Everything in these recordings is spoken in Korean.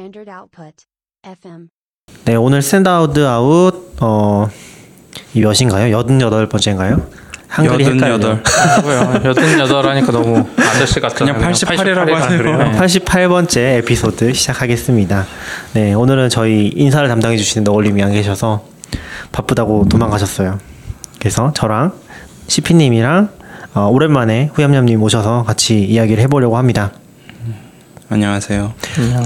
standard output FM. 네, 오늘 스탠다드 아웃 몇인가요? 88번째인가요? 한글이 헷갈려요. 88 하니까 너무 아저씨 같잖아요. 그냥 88이라고 하세요. 88번째 에피소드 시작하겠습니다. 네, 오늘은 저희 인사를 담당해 주시는 너울님이 안 계셔서 바쁘다고 도망가셨어요. 그래서 저랑 시피님이랑 오랜만에 후염염님 오셔서 같이 이야기를 해보려고 합니다. 안녕하세요.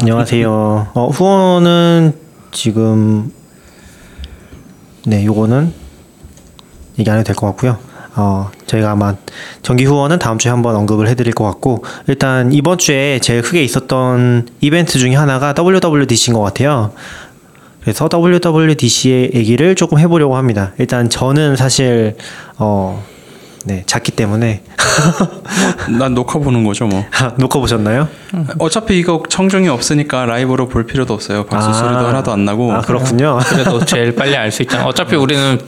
안녕하세요. 후원은 지금 네, 요거는 얘기 안 해도 될 것 같고요. 저희가 아마 정기 후원은 다음 주에 한번 언급을 해드릴 것 같고, 일단 이번 주에 제일 크게 있었던 이벤트 중에 하나가 WWDC인 것 같아요. 그래서 WWDC의 얘기를 조금 해보려고 합니다. 일단 저는 사실 네, 잤기 때문에 난 녹화 보는 거죠 뭐. 녹화 보셨나요? 어차피 이거 청중이 없으니까 라이브로 볼 필요도 없어요. 박수 소리도 하나도 안 나고. 아, 그렇군요. 그래도 제일 빨리 알 수 있잖아. 어차피 우리는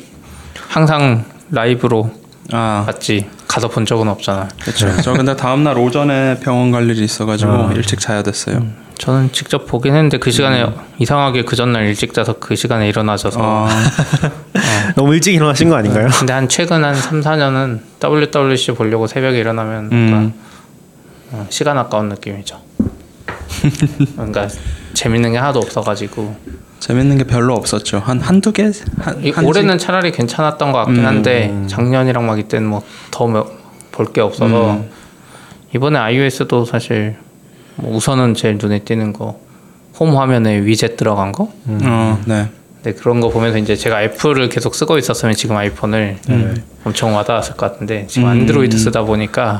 항상 라이브로 봤지 가서 본 적은 없잖아. 그렇죠. 저 근데 다음날 오전에 병원 갈 일이 있어가지고 일찍 자야 됐어요. 저는 직접 보긴 했는데 그 시간에 이상하게 그 전날 일찍 자서 그 시간에 일어나셔서 너무 일찍 일어나신 거 아닌가요? 근데 한 최근 한 3-4년은 WWDC 보려고 새벽에 일어나면 그러니까 시간 아까운 느낌이죠. 그러니까 재밌는 게 하나도 없어가지고. 재밌는 게 별로 없었죠. 한두 개? 올해는 차라리 괜찮았던 것 같긴 한데 작년이랑 막 이때는 뭐 더 볼 게 없어서 이번에 iOS도 사실 뭐 우선은 제일 눈에 띄는 거 홈 화면에 위젯 들어간 거? 네. 네, 그런 거 보면서 이제 제가 애플을 계속 쓰고 있었으면 지금 아이폰을 엄청 와닿았을 것 같은데 지금 안드로이드 쓰다 보니까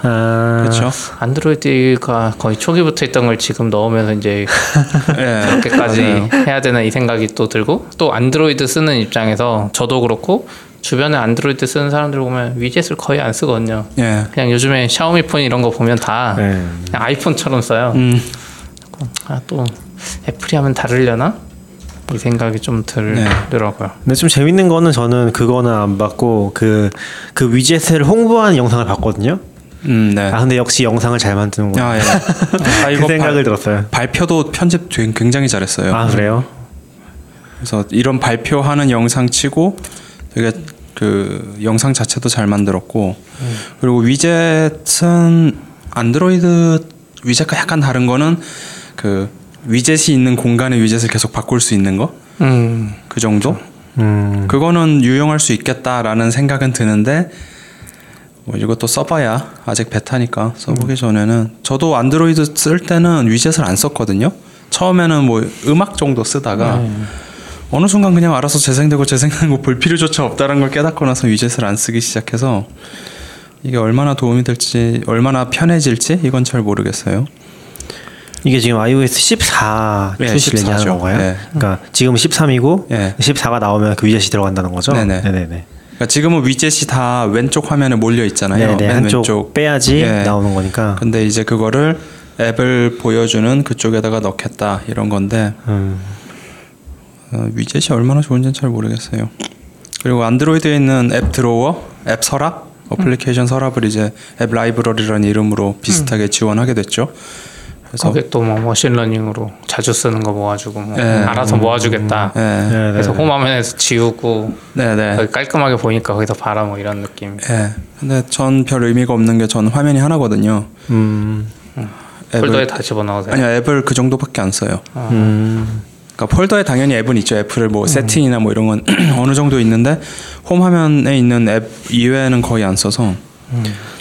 그렇죠. 안드로이드가 거의 초기부터 있던 걸 지금 넣으면서 이제 그렇게까지 해야 되나 이 생각이 또 들고, 또 안드로이드 쓰는 입장에서 저도 그렇고 주변에 안드로이드 쓰는 사람들 보면 위젯을 거의 안 쓰거든요. 그냥 요즘에 샤오미 폰 이런 거 보면 다 그냥 아이폰처럼 써요. 또 애플이 하면 다르려나? 이 생각이 좀 들더라고요. 근데 좀 재밌는 거는 저는 그거는 안 봤고 그 위젯을 홍보하는 영상을 봤거든요. 네. 아, 근데 역시 영상을 잘 만드는구나. 예. 그 생각을 들었어요. 발표도 편집 굉장히 잘했어요. 아, 그래요? 그래서 이런 발표하는 영상 치고 되게 그 영상 자체도 잘 만들었고 그리고 위젯은 안드로이드 위젯과 약간 다른 거는 그 위젯이 있는 공간의 위젯을 계속 바꿀 수 있는 거? 그 정도? 그거는 유용할 수 있겠다라는 생각은 드는데 뭐 이것도 써봐야 아직 베타니까 써보기 전에는 저도 안드로이드 쓸 때는 위젯을 안 썼거든요. 처음에는 뭐 음악 정도 쓰다가 어느 순간 그냥 알아서 재생되고 볼 필요조차 없다는 걸 깨닫고 나서 위젯을 안 쓰기 시작해서 이게 얼마나 도움이 될지 얼마나 편해질지 이건 잘 모르겠어요. 이게 지금 iOS 14 출시를 얘기하는 건가요? 네. 그러니까 지금 13이고 14가 나오면 그 위젯이 들어간다는 거죠? 네네. 그러니까 지금은 위젯이 다 왼쪽 화면에 몰려 있잖아요. 네네. 왼쪽 빼야지 나오는 거니까. 근데 이제 그거를 앱을 보여주는 그쪽에다가 넣겠다 이런 건데 위젯이 얼마나 좋은지는 잘 모르겠어요. 그리고 안드로이드에 있는 앱 드로워, 앱 서랍, 어플리케이션 서랍을 이제 앱 라이브러리라는 이름으로 비슷하게 지원하게 됐죠. 거기 또 뭐 머신러닝으로 자주 쓰는 거 모아주고 알아서 모아주겠다. 그래서 홈화면에서 지우고 깔끔하게 보이니까 거기서 봐라 뭐 이런 느낌. 근데 전 별 의미가 없는 게 전 화면이 하나거든요. 폴더에 다 집어넣으세요? 아니요, 앱을 그 정도밖에 안 써요. 그러니까 폴더에 당연히 앱은 있죠. 애플을 뭐 세팅이나 뭐 이런 건 어느 정도 있는데 홈화면에 있는 앱 이외에는 거의 안 써서.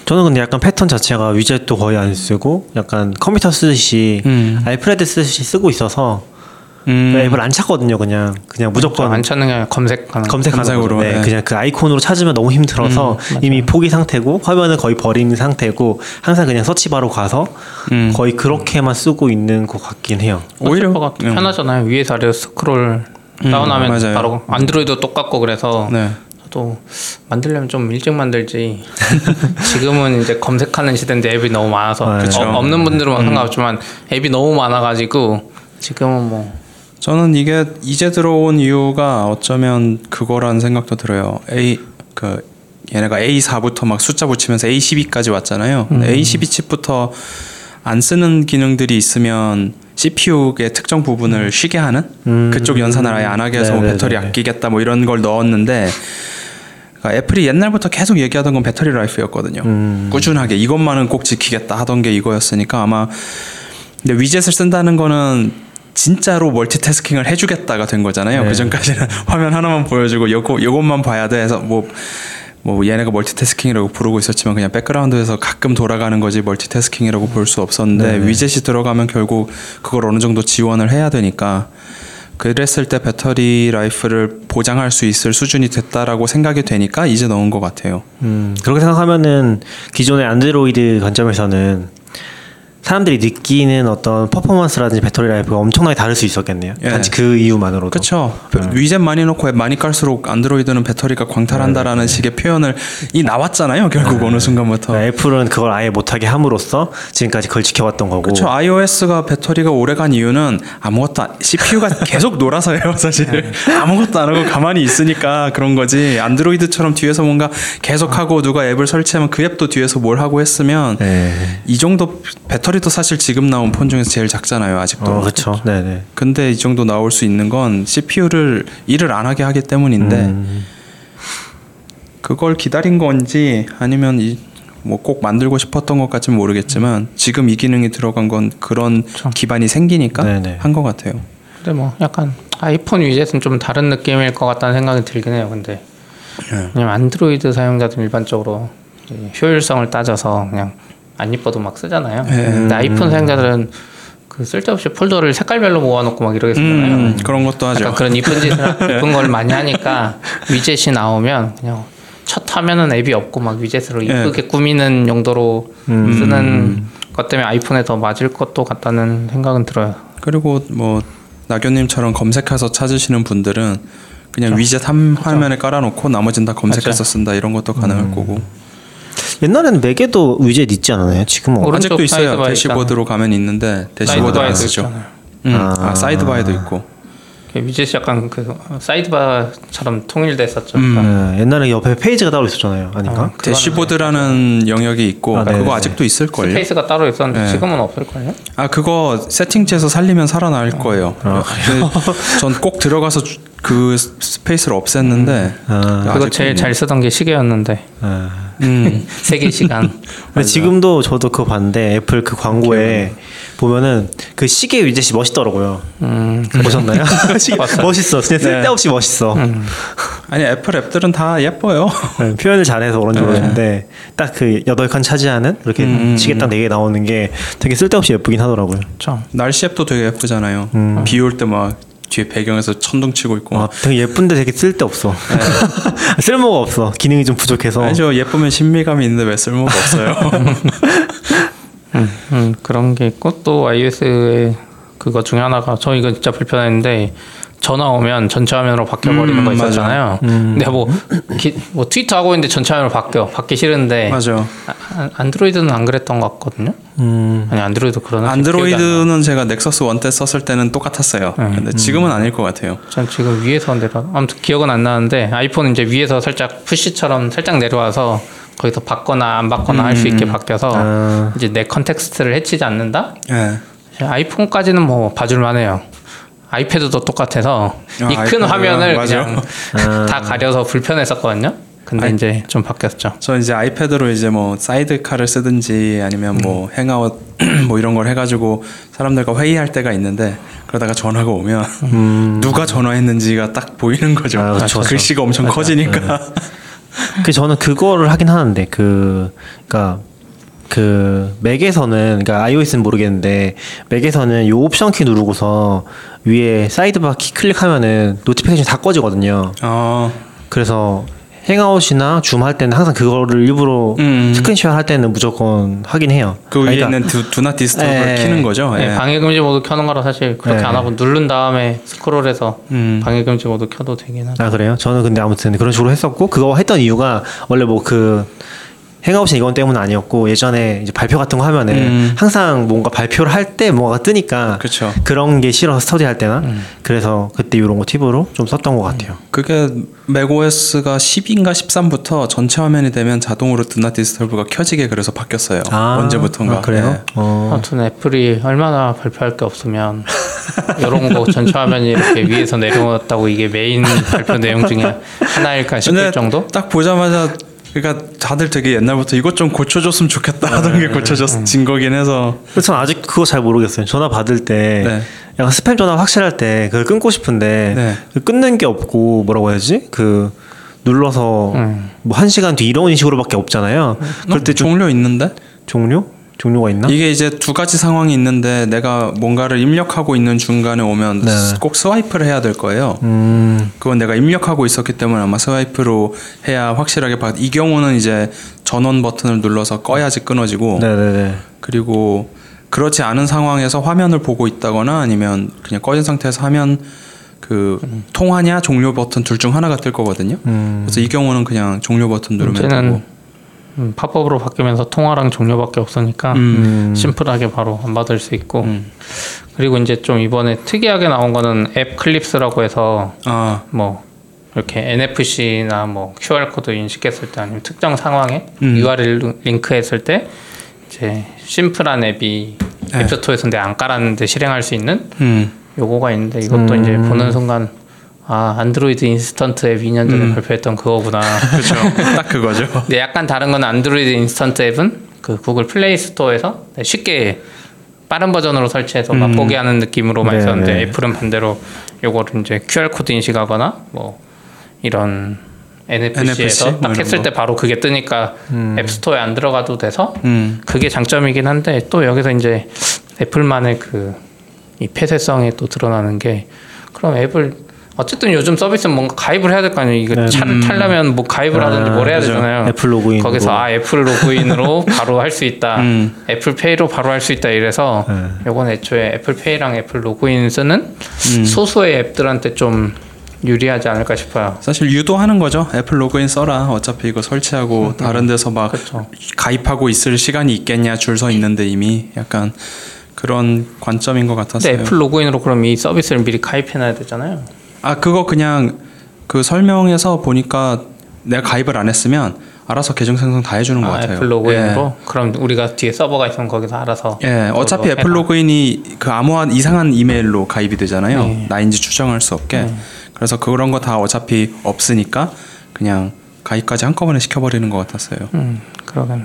저는 근데 약간 패턴 자체가 위젯도 거의 안 쓰고 약간 컴퓨터 쓰듯이 알프레드 쓰듯이 쓰고 있어서 앱을 안 찾거든요. 그냥 무조건 안 찾는 게 아니라 검색으로 그냥 그 아이콘으로 찾으면 너무 힘들어서 이미 포기 상태고 화면을 거의 버린 상태고 항상 그냥 서치바로 가서 거의 그렇게만 쓰고 있는 것 같긴 해요. 오히려 편하잖아요. 위에서 아래로 스크롤 다운하면 바로 안드로이드도 똑같고 그래서. 또 만들려면 좀 일찍 만들지. 지금은 이제 검색하는 시대인데 앱이 너무 많아서 없는 분들은 상관없지만 앱이 너무 많아가지고 지금은 뭐 저는 이게 이제 들어온 이유가 어쩌면 그거라는 생각도 들어요. 얘네가 A4부터 막 숫자 붙이면서 A12까지 왔잖아요. A12 칩부터 안 쓰는 기능들이 있으면 CPU의 특정 부분을 쉬게 하는 그쪽 연산을 아예 안 하게 해서 뭐 배터리 아끼겠다 뭐 이런 걸 넣었는데 그러니까 애플이 옛날부터 계속 얘기하던 건 배터리 라이프였거든요. 꾸준하게 이것만은 꼭 지키겠다 하던 게 이거였으니까 아마 근데 위젯을 쓴다는 거는 진짜로 멀티태스킹을 해주겠다가 된 거잖아요. 네. 그전까지는 화면 하나만 보여주고 요것만 봐야 돼 해서 뭐 얘네가 멀티태스킹이라고 부르고 있었지만 그냥 백그라운드에서 가끔 돌아가는 거지 멀티태스킹이라고 볼 수 없었는데 네. 위젯이 들어가면 결국 그걸 어느 정도 지원을 해야 되니까 그랬을 때 배터리 라이프를 보장할 수 있을 수준이 됐다라고 생각이 되니까 이제 넣은 것 같아요. 그렇게 생각하면은 기존의 안드로이드 관점에서는 사람들이 느끼는 어떤 퍼포먼스라든지 배터리 라이프가 엄청나게 다를 수 있었겠네요. 예. 단지 그 이유만으로도. 그렇죠. 위젯 많이 넣고 앱 많이 깔수록 안드로이드는 배터리가 광탈한다라는 식의 표현을 이 나왔잖아요. 결국 어느 순간부터. 그러니까 애플은 그걸 아예 못하게 함으로써 지금까지 그걸 지켜왔던 거고. 그렇죠. iOS가 배터리가 오래간 이유는 CPU가 계속 놀아서예요. 사실. 아무것도 안 하고 가만히 있으니까 그런 거지. 안드로이드처럼 뒤에서 뭔가 계속하고 누가 앱을 설치하면 그 앱도 뒤에서 뭘 하고 했으면 이 정도 배터리도 사실 지금 나온 폰 중에서 제일 작잖아요, 아직도. 그렇죠. 네네. 근데 이 정도 나올 수 있는 건 CPU를 일을 안 하게 하기 때문인데 그걸 기다린 건지 아니면 뭐 꼭 만들고 싶었던 것 같지는 모르겠지만 지금 이 기능이 들어간 건 그런 그렇죠. 기반이 생기니까 한 것 같아요. 근데 뭐 약간 아이폰 위젯은 좀 다른 느낌일 것 같다는 생각이 들긴 해요. 근데 왜냐면 안드로이드 사용자들은 일반적으로 효율성을 따져서 그냥 안 이뻐도 막 쓰잖아요. 근데 아이폰 사용자들은 그 쓸데없이 폴더를 색깔별로 모아놓고 막 이러게 쓰잖아요. 그런 것도 하죠. 약간 그런 이쁜 짓을 이쁜 걸 많이 하니까 위젯이 나오면 그냥 첫 화면은 앱이 없고 막 위젯으로 이쁘게 꾸미는 용도로 쓰는 것 때문에 아이폰에 더 맞을 것도 같다는 생각은 들어요. 그리고 뭐 나교님처럼 검색해서 찾으시는 분들은 그냥 위젯 한 화면에 깔아놓고 나머지는 다 검색해서 쓴다 이런 것도 가능할 거고. 옛날에는 맥에도 위젯 있지 않았나요? 지금은 아직도 있어요. 대시보드로 있잖아. 가면 있는데 대시보드 안 쓰죠. 사이드바에도 있고. 위젯이 약간 그 사이드바처럼 통일됐었죠. 옛날에 옆에 페이지가 따로 있었잖아요. 아닌가? 대시보드라는 영역이 있고 그거 아직도 있을걸요. 스페이스가 따로 있었는데 지금은 없을걸요? 그거 세팅지에서 살리면 살아날 거예요. 전 꼭 들어가서 그 스페이스를 없앴는데 그거 제일 잘 쓰던 게 시계였는데 세계 시간. 근데 지금도 저도 그거 봤는데 애플 그 광고에 보면은 그 시계 위젯이 멋있더라고요. 보셨나요? 시계 멋있어. 그냥 쓸데없이 멋있어. 아니 애플 앱들은 다 예뻐요. 표현을 잘해서 그런지 모르겠는데 딱 그 8칸 차지하는 이렇게 시계 딱 4개 나오는 게 되게 쓸데없이 예쁘긴 하더라고요. 참. 날씨 앱도 되게 예쁘잖아요. 비 올 때 막 뒤에 배경에서 천둥 치고 있고. 되게 예쁜데 되게 쓸데없어. 쓸모가 없어. 기능이 좀 부족해서. 아니죠. 예쁘면 신비감이 있는데 왜 쓸모가 없어요. 그런 게 있고 또 iOS의 그거 중에 하나가 저 이거 진짜 불편했는데 전화 오면 전체 화면으로 바뀌어버리는 거 있었잖아요. 근데 뭐 트위터 하고 있는데 전체 화면으로 받기 싫은데 맞아. 안드로이드는 안 그랬던 것 같거든요. 아니 안드로이드는 제가 넥서스 1 때 썼을 때는 똑같았어요. 근데 지금은 아닐 것 같아요. 전 지금 위에서 내려 아무튼 기억은 안 나는데 아이폰은 이제 위에서 살짝 푸시처럼 살짝 내려와서 거기서 받거나 안 받거나 할 수 있게 바뀌어서 이제 내 컨텍스트를 해치지 않는다. 아이폰까지는 뭐 봐줄만해요. 아이패드도 똑같아서 이 큰 화면을 그냥 다 가려서 불편했었거든요. 근데 이제 좀 바뀌었죠. 저 이제 아이패드로 이제 뭐 사이드카를 쓰든지 아니면 뭐 행아웃 뭐 이런 걸 해가지고 사람들과 회의할 때가 있는데 그러다가 전화가 오면 누가 전화했는지가 딱 보이는 거죠. 글씨가 엄청 커지니까. 그 저는 그거를 하긴 하는데 그 맥에서는 그러니까 iOS는 모르겠는데 맥에서는 요 옵션 키 누르고서 위에 사이드바 키 클릭하면은 노티피케이션 다 꺼지거든요. 그래서 행아웃이나 줌 할 때는 항상 그거를 일부러 스크린샷 할 때는 무조건 하긴 해요. 그 위에 있는 Do Not Disturb을 키는 거죠. 방해금지 모드 켜는 거라 사실 그렇게 안 하고 누른 다음에 스크롤해서 방해금지 모드 켜도 되긴 하죠. 그래요? 저는 근데 아무튼 그런 식으로 했었고 그거 했던 이유가 원래 뭐 그 행아웃은 이건 때문 아니었고 예전에 이제 발표 같은 거 하면은 항상 뭔가 발표를 할 때 뭐가 뜨니까 그쵸. 그런 게 싫어서 스터디할 때나 그래서 그때 이런 거 팁으로 좀 썼던 것 같아요. 그게 맥OS가 10인가 13부터 전체 화면이 되면 자동으로 Do Not Disturb가 켜지게 그래서 바뀌었어요. 아, 언제부턴가. 아, 그래요? 네. 아무튼 애플이 얼마나 발표할 게 없으면 이런 거 전체 화면이 이렇게 위에서 내려왔다고 이게 메인 발표 내용 중에 하나일까 싶을 정도? 딱 보자마자 그러니까 다들 되게 옛날부터 이것 좀 고쳐줬으면 좋겠다 하던 게 고쳐진 거긴 해서. 전 아직 그거 잘 모르겠어요. 전화 받을 때 네. 약간 스팸 전화 확실할 때 그걸 끊고 싶은데 네. 끊는 게 없고 뭐라고 해야지? 그 눌러서 뭐 1시간 뒤 이런 식으로밖에 없잖아요. 그럴 때 좀 종료 있는데? 종료? 종료가 있나? 이게 이제 두 가지 상황이 있는데 내가 뭔가를 입력하고 있는 중간에 오면 네. 꼭 스와이프를 해야 될 거예요. 그건 내가 입력하고 있었기 때문에 아마 스와이프로 해야 확실하게 이 경우는 이제 전원 버튼을 눌러서 꺼야지 끊어지고 네네네. 그리고 그렇지 않은 상황에서 화면을 보고 있다거나 아니면 그냥 꺼진 상태에서 하면 그 통화냐 종료 버튼 둘 중 하나가 뜰 거거든요. 그래서 이 경우는 그냥 종료 버튼 누르면 되고 팝업으로 바뀌면서 통화랑 종료밖에 없으니까 심플하게 바로 안 받을 수 있고 그리고 이제 좀 이번에 특이하게 나온 거는 앱 클립스라고 해서 뭐 이렇게 NFC나 뭐 QR코드 인식했을 때 아니면 특정 상황에 URL 링크했을 때 이제 심플한 앱이 네. 앱스토어에서 내가 안 깔았는데 실행할 수 있는 요거가 있는데 이것도 이제 보는 순간 아 안드로이드 인스턴트 앱 2년 전에 발표했던 그거구나. 그렇죠. 딱 그거죠. 근데 약간 다른 건 안드로이드 인스턴트 앱은 그 구글 플레이 스토어에서 쉽게 빠른 버전으로 설치해서 맛보게 하는 느낌으로 많이 썼는데 네. 애플은 반대로 요거를 이제 QR 코드 인식하거나 뭐 이런 NFC에서 딱 뭐 했을 때 바로 그게 뜨니까 앱 스토어에 안 들어가도 돼서 그게 장점이긴 한데 또 여기서 이제 애플만의 그 이 폐쇄성이 또 드러나는 게 그럼 앱을 어쨌든 요즘 서비스는 뭔가 가입을 해야 될 거 아니에요. 이거 차를 타려면 뭐 가입을 하든지 뭘 해야 그렇죠. 되잖아요. 애플 로그인. 거기서 애플 로그인으로 바로 할 수 있다. 애플페이로 바로 할 수 있다. 이래서 요건 애초에 애플페이랑 애플 로그인 쓰는 소수의 앱들한테 좀 유리하지 않을까 싶어요. 사실 유도하는 거죠. 애플 로그인 써라. 어차피 이거 설치하고 다른 데서 막 그렇죠. 가입하고 있을 시간이 있겠냐. 줄 서 있는데 이미 약간 그런 관점인 것 같았어요. 근데 애플 로그인으로 그럼 이 서비스를 미리 가입해놔야 되잖아요. 아 그거 그냥 그 설명에서 보니까 내가 가입을 안 했으면 알아서 계정 생성 다 해주는 것 같아요. 애플 로그인으로? 예. 그럼 우리가 뒤에 서버가 있으면 거기서 알아서. 예, 어차피 애플 해라. 로그인이 그 아무한 이상한 이메일로 가입이 되잖아요. 네. 나인지 추정할 수 없게. 그래서 그런 거 다 어차피 없으니까 그냥 가입까지 한꺼번에 시켜버리는 것 같았어요. 그러겠네.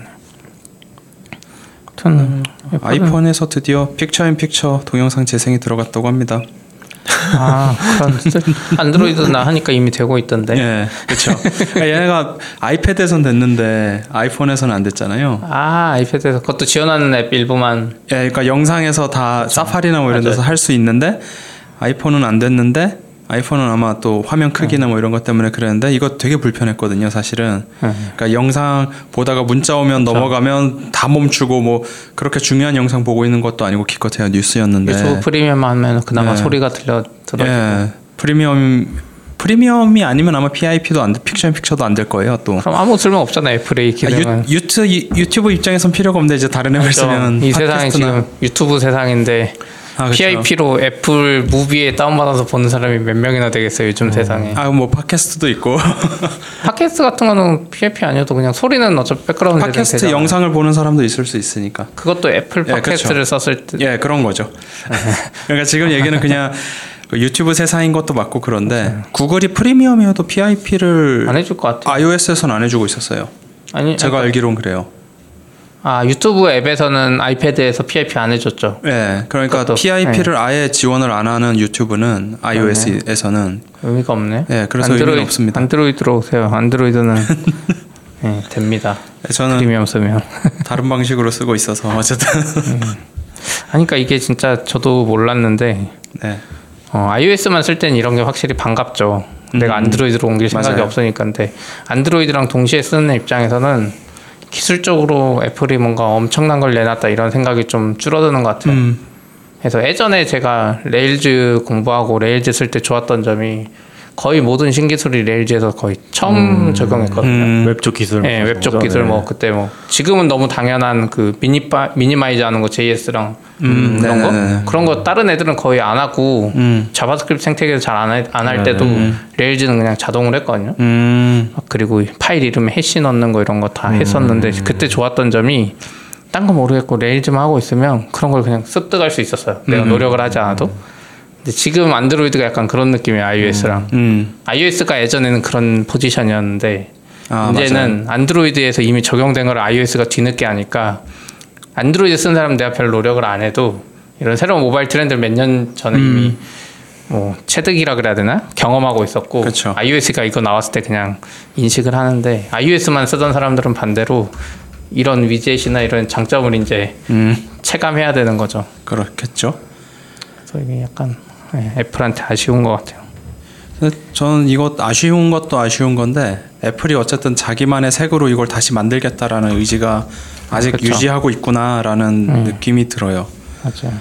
아무튼 아이폰에서 드디어 픽처 인 픽처 동영상 재생이 들어갔다고 합니다. 아, 그런 안드로이드나 하니까 이미 되고 있던데. 예, 그렇죠. 얘네가 아이패드에선 됐는데 아이폰에서는 안 됐잖아요. 아, 아이패드에서 그것도 지원하는 앱 일부만. 예, 그러니까 영상에서 다 그렇죠. 사파리나 뭐 이런 데서 할 수 있는데 아이폰은 안 됐는데 아이폰은 아마 또 화면 크기나 뭐 이런 것 때문에 그랬는데 이거 되게 불편했거든요, 사실은. 그러니까 영상 보다가 문자 오면 그렇죠. 넘어가면 다 멈추고 뭐 그렇게 중요한 영상 보고 있는 것도 아니고 기껏해야 뉴스였는데. 유튜브 프리미엄 하면 그나마 네. 소리가 들어지고. 네. 프리미엄이 아니면 아마 PIP도 안 돼, 픽처인픽처도 안 될 거예요 또. 그럼 아무 쓸모 없잖아요, 애플의 기능은. 유튜브 입장에선 필요가 없는데 이제 다른 앱을 그렇죠. 쓰면. 이 세상이 지금 유튜브 세상인데. 아, 그렇죠. PIP로 애플 무비에 다운받아서 보는 사람이 몇 명이나 되겠어요 요즘 세상에. 아 뭐 팟캐스트도 있고. 팟캐스트 같은 거는 PIP 아니어도 그냥 소리는 어차피 백그라운드 팟캐스트 영상을 보는 사람도 있을 수 있으니까. 그것도 애플 팟캐스트를 그렇죠. 썼을 때. 예 그런 거죠. 그러니까 지금 얘기는 그냥 유튜브 세상인 것도 맞고 그런데 맞아요. 구글이 프리미엄이어도 PIP를 안 해줄 것 같아요. iOS에서는 안 해주고 있었어요. 아니 제가 알기론 그래요. 아 유튜브 앱에서는 아이패드에서 PIP 안 해줬죠. 네, 그러니까 PIP를 네. 아예 지원을 안 하는 유튜브는 iOS에서는 의미가 없네. 네, 그래서 의미가 없습니다. 안드로이드로 오세요. 안드로이드는 네, 됩니다. 저는 프리미엄 쓰면 다른 방식으로 쓰고 있어서 어쨌든. 그러니까 이게 진짜 저도 몰랐는데 네. iOS만 쓸 때는 이런 게 확실히 반갑죠. 내가 안드로이드로 옮길 생각이 맞아요. 없으니까. 근데 안드로이드랑 동시에 쓰는 입장에서는 기술적으로 애플이 뭔가 엄청난 걸 내놨다 이런 생각이 좀 줄어드는 것 같아요. 그래서 예전에 제가 레일즈 공부하고 레일즈 쓸 때 좋았던 점이 거의 모든 신기술이 레일즈에서 거의 처음 적용했거든요. 웹쪽 기술. 네, 웹쪽 기술. 네. 뭐 그때 뭐 지금은 너무 당연한 그 미니마이즈 하는 거 JS랑 그런 거 그런 거 다른 애들은 거의 안 하고 자바스크립트 생태계에서 잘 안 할 때도 레일즈는 그냥 자동으로 했거든요. 그리고 파일 이름에 해시 넣는 거 이런 거 다 했었는데 그때 좋았던 점이 딴 거 모르겠고 레일즈만 하고 있으면 그런 걸 그냥 습득할 수 있었어요. 내가 노력을 하지 않아도. 근데 지금 안드로이드가 약간 그런 느낌이에요. iOS랑 iOS가 예전에는 그런 포지션이었는데 이제는 맞아요. 안드로이드에서 이미 적용된 걸 iOS가 뒤늦게 하니까 안드로이드 쓴 사람은 내가 별 노력을 안 해도 이런 새로운 모바일 트렌드를 몇 년 전에 이미 뭐 체득이라 그래야 되나? 경험하고 있었고 그쵸. iOS가 이거 나왔을 때 그냥 인식을 하는데 iOS만 쓰던 사람들은 반대로 이런 위젯이나 이런 장점을 이제 체감해야 되는 거죠. 그렇겠죠. 그래서 이게 약간 애플한테 아쉬운 것 같아요. 근데 저는 이것 아쉬운 것도 아쉬운 건데 애플이 어쨌든 자기만의 색으로 이걸 다시 만들겠다라는 의지가 아직 그쵸. 유지하고 있구나라는 느낌이 들어요. 맞아요.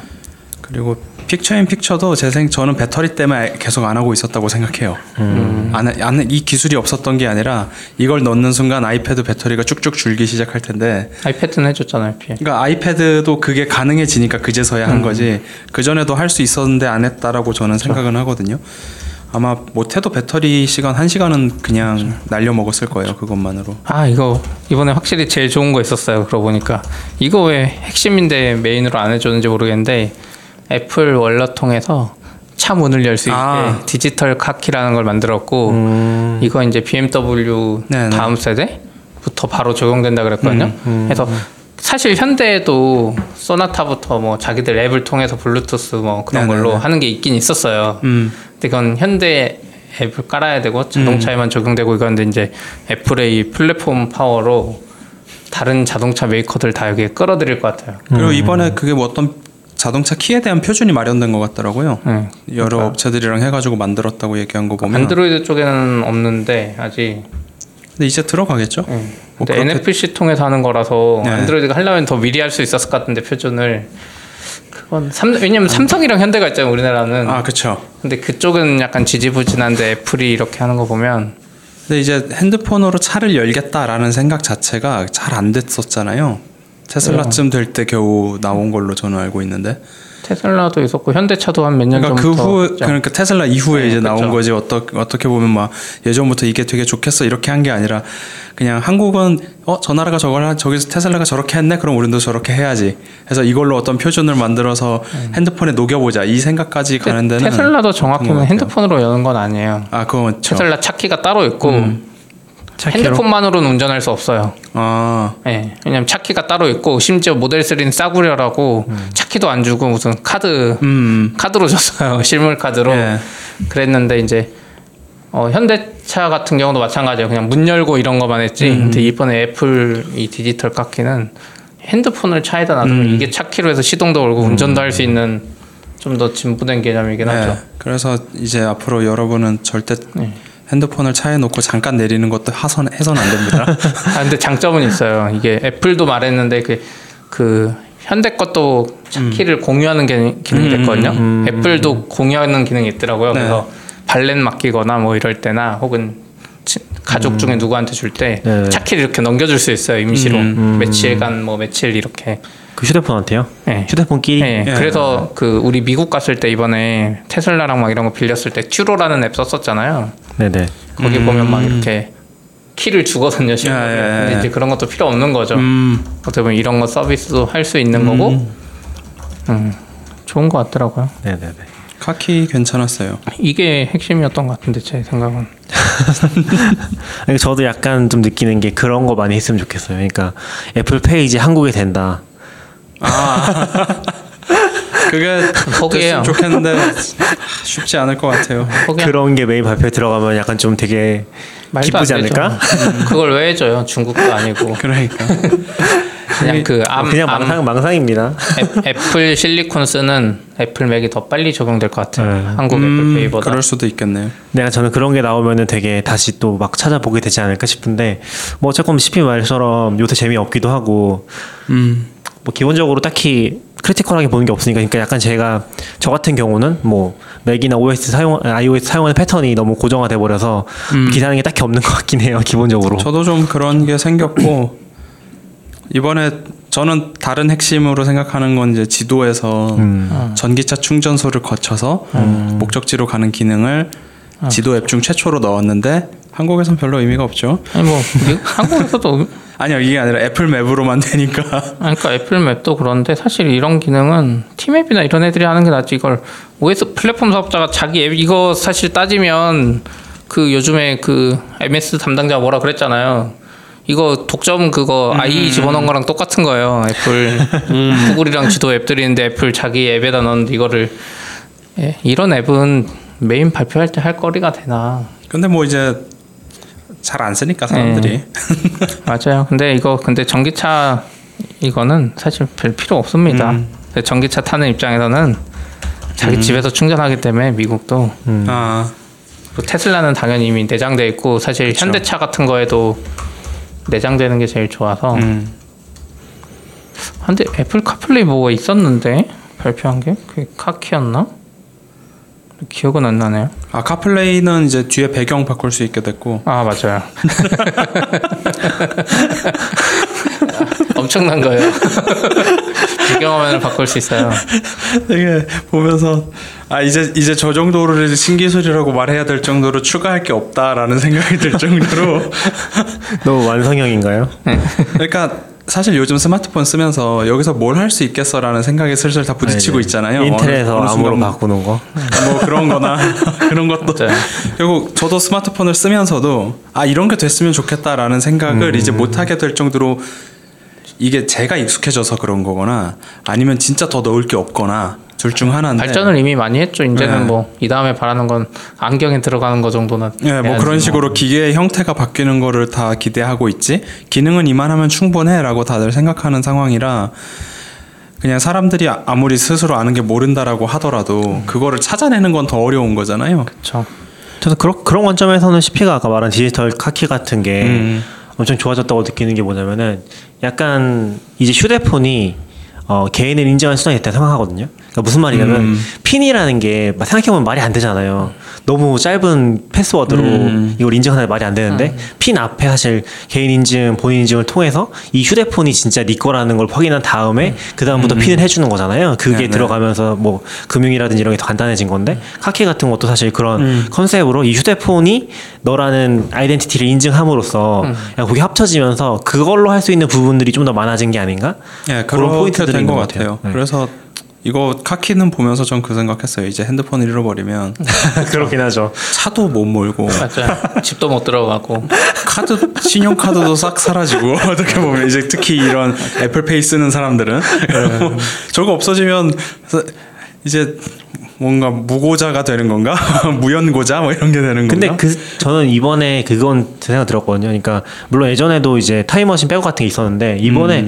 그리고 픽처인픽처도 저는 배터리 때문에 계속 안 하고 있었다고 생각해요. 이 기술이 없었던 게 아니라 이걸 넣는 순간 아이패드 배터리가 쭉쭉 줄기 시작할 텐데 아이패드는 해줬잖아요. 그러니까 아이패드도 그게 가능해지니까 그제서야 한 거지 그전에도 할 수 있었는데 안 했다라고 저는 그렇죠. 생각은 하거든요. 아마 못해도 배터리 시간 1시간은 그냥 그렇죠. 날려먹었을 거예요. 그것만으로. 아 이거 이번에 확실히 제일 좋은 거 있었어요. 그러고 보니까 이거 왜 핵심인데 메인으로 안 해줬는지 모르겠는데 애플 월렛통해서 차 문을 열 수 있게 디지털 카키라는 걸 만들었고 이거 이제 BMW 네네. 다음 세대부터 바로 적용된다 그랬거든요. 그래서 사실 현대에도 소나타부터 뭐 자기들 앱을 통해서 블루투스 뭐 그런 네네네. 걸로 하는 게 있긴 있었어요. 근데 그건 현대 앱을 깔아야 되고 자동차에만 적용되고 이건데 이제 애플의 이 플랫폼 파워로 다른 자동차 메이커들 다 여기에 끌어들일 것 같아요. 그리고 이번에 그게 뭐 어떤 자동차 키에 대한 표준이 마련된 것 같더라고요. 여러 그러니까. 업체들이랑 해가지고 만들었다고 얘기한 거 보면 안드로이드 쪽에는 없는데 아직 근데 이제 들어가겠죠? 뭐 근데 NFC 통해서 하는 거라서 네. 안드로이드가 하려면 더 미리 할 수 있었을 것 같은데 표준을 그건 왜냐면 삼성이랑 현대가 있잖아요. 우리나라는 아 그렇죠. 근데 그쪽은 약간 지지부진한데 애플이 이렇게 하는 거 보면 근데 이제 핸드폰으로 차를 열겠다라는 생각 자체가 잘 안 됐었잖아요. 테슬라쯤 될 때 겨우 나온 걸로 저는 알고 있는데 테슬라도 있었고 현대차도 한 몇 년 전부터 그러니까 테슬라 이후에 이제 나온 그쵸. 거지 어떻게 보면 막 예전부터 이게 되게 좋겠어 이렇게 한 게 아니라 그냥 한국은 저 나라가 저걸 저기서 테슬라가 저렇게 했네 그럼 우리도 저렇게 해야지 해서 이걸로 어떤 표준을 만들어서 핸드폰에 녹여보자 이 생각까지 가는 데는 테슬라도 정확히는 핸드폰으로 여는 건 아니에요. 아 그건 테슬라 차키가 따로 있고 핸드폰만으로는 운전할 수 없어요. 아, 네, 왜냐면 차키가 따로 있고 심지어 모델 3는 싸구려라고 차키도 안 주고 무슨 카드로 줬어요. 실물 카드로. 네. 그랬는데 이제 현대차 같은 경우도 마찬가지예요. 그냥 문 열고 이런 거만 했지. 근데 이번에 애플 이 디지털 카키는 핸드폰을 차에다 놔두면 이게 차키로 해서 시동도 걸고 운전도 할 수 있는 좀 더 진보된 개념이긴 네. 하죠. 그래서 이제 앞으로 여러분은 절대 핸드폰을 차에 놓고 잠깐 내리는 것도 해서는 안 됩니다. 아, 근데 장점은 있어요. 이게 애플도 말했는데 그 현대 것도 차키를 공유하는 기능이 됐거든요. 애플도 공유하는 기능이 있더라고요. 네. 그래서 발렌 맡기거나 뭐 이럴 때나 혹은 가족 중에 누구한테 줄 때 차키를 이렇게 넘겨줄 수 있어요. 임시로. 며칠간 뭐 며칠 이렇게. 그 휴대폰한테요? 네. 휴대폰끼리? 네. 네. 그래서 그 우리 미국 갔을 때 이번에 테슬라랑 막 이런 거 빌렸을 때 튜로라는 앱 썼었잖아요. 네네. 거기 보면 막 이렇게 키를 주거든요. 근데 이제 그런 것도 필요 없는 거죠. 어떻게 보면 이런 거 서비스도 할 수 있는 거고 좋은 거 같더라고요. 네네네. 카키 괜찮았어요. 이게 핵심이었던 것 같은데 제 생각은. 저도 약간 좀 느끼는 게 그런 거 많이 했으면 좋겠어요. 그러니까 애플페이 이제 한국에 된다. 아 그게 포기해요. 좋겠는데 쉽지 않을 것 같아요. 포기야. 그런 게 메인 발표에 들어가면 약간 좀 되게 기쁘지 않을까? 그걸 왜 해줘요? 중국도 아니고. 그러니까 그냥 그냥 망상입니다. 애플 실리콘 쓰는 애플 맥이 더 빨리 적용될 것 같아요. 한국 애플페이보다. 그럴 수도 있겠네요. 내가 저는 그런 게 나오면은 되게 다시 또 막 찾아보게 되지 않을까 싶은데 뭐 조금 씹힌 말처럼 요새 재미없기도 하고. 뭐 기본적으로 딱히 크리티컬하게 보는 게 없으니까, 그러니까 약간 제가 저 같은 경우는 뭐 맥이나 OS iOS 사용하는 패턴이 너무 고정화돼 버려서 기다리는 게 딱히 없는 것 같긴 해요, 기본적으로. 저도 좀 그런 게 생겼고 이번에 저는 다른 핵심으로 생각하는 건 이제 지도에서 전기차 충전소를 거쳐서 목적지로 가는 기능을 지도 앱 중 최초로 넣었는데 한국에선 별로 의미가 없죠. 아니 뭐 한국에서도 아니요, 이게 아니라 애플 맵으로만 되니까. 그러니까 애플 맵도 그런데 사실 이런 기능은 팀앱이나 이런 애들이 하는 게 낫지, 이걸 OS 플랫폼 사업자가 자기 앱 이거 사실 따지면 그 요즘에 그 MS 담당자가 뭐라 그랬잖아요. 이거 독점 그거 IE 집어넣은 거랑 똑같은 거예요. 애플 구글이랑 지도 앱들이 있는데 애플 자기 앱에다 넣었는데 이거를 예, 이런 앱은 메인 발표할 때 할 거리가 되나. 근데 뭐 이제 잘 안 쓰니까 사람들이. 네. 맞아요. 근데 이거 근데 전기차 이거는 사실 별 필요 없습니다. 근데 전기차 타는 입장에서는 자기 집에서 충전하기 때문에 미국도. 그리고 테슬라는 당연히 이미 내장돼 있고 사실 그렇죠. 현대차 같은 거에도 내장되는 게 제일 좋아서. 근데 애플 카플레이 뭐가 있었는데 발표한 게 그게 카키였나? 기억은 안 나네요. 아, 카플레이는 이제 뒤에 배경 바꿀 수 있게 됐고. 아, 맞아요. 엄청난 거예요. 배경화면을 바꿀 수 있어요. 되게 보면서 아 이제 저 정도를 신기술이라고 말해야 될 정도로 추가할 게 없다라는 생각이 들 정도로 너무 완성형인가요? 그러니까 사실 요즘 스마트폰 쓰면서 여기서 뭘 할 수 있겠어라는 생각이 슬슬 다 부딪히고 네, 네. 있잖아요. 인텔에서 암호로 바꾸는 거 뭐 그런 거나 그런 것도 맞아요. 결국 저도 스마트폰을 쓰면서도 아 이런 게 됐으면 좋겠다라는 생각을 이제 못하게 될 정도로 이게 제가 익숙해져서 그런 거거나 아니면 진짜 더 넣을 게 없거나 둘 중 하나인데 발전을 이미 많이 했죠. 이제는 네. 뭐 이 다음에 바라는 건 안경에 들어가는 거 정도는 네, 뭐 그런 식으로 기계의 형태가 바뀌는 거를 다 기대하고 있지 기능은 이만하면 충분해 라고 다들 생각하는 상황이라 그냥 사람들이 아무리 스스로 아는 게 모른다라고 하더라도 그거를 찾아내는 건 더 어려운 거잖아요. 그렇죠. 저도 그런 관점에서는 CP가 아까 말한 디지털 카키 같은 게 엄청 좋아졌다고 느끼는 게 뭐냐면은 약간 이제 휴대폰이 개인을 인정하는 수단이 있다고 생각하거든요. 그러니까 무슨 말이냐면 핀이라는 게 생각해보면 말이 안 되잖아요. 너무 짧은 패스워드로 이걸 인증하는 게 말이 안 되는데 핀 앞에 사실 개인 인증, 본인 인증을 통해서 이 휴대폰이 진짜 네 거라는 걸 확인한 다음에 그 다음부터 핀을 해주는 거잖아요. 그게 네, 네. 들어가면서 뭐 금융이라든지 이런 게 더 간단해진 건데 카키 같은 것도 사실 그런 컨셉으로 이 휴대폰이 너라는 아이덴티티를 인증함으로써 그게 합쳐지면서 그걸로 할 수 있는 부분들이 좀 더 많아진 게 아닌가? 네, 그런 포인트들이 된 것 같아요. 네. 그래서 이거 카키는 보면서 전 그 생각했어요. 이제 핸드폰을 잃어버리면 그렇긴 하죠. 차도 못 몰고 맞아요. 집도 못 들어가고 카드 신용카드도 싹 사라지고 어떻게 보면 이제 특히 이런 애플페이 쓰는 사람들은 저거 없어지면 이제 뭔가 무고자가 되는 건가? 무연고자? 뭐 이런 게 되는 건가? 근데 저는 이번에 그건 제 생각 들었거든요. 그러니까 물론 예전에도 이제 타임머신 빼고 같은 게 있었는데 이번에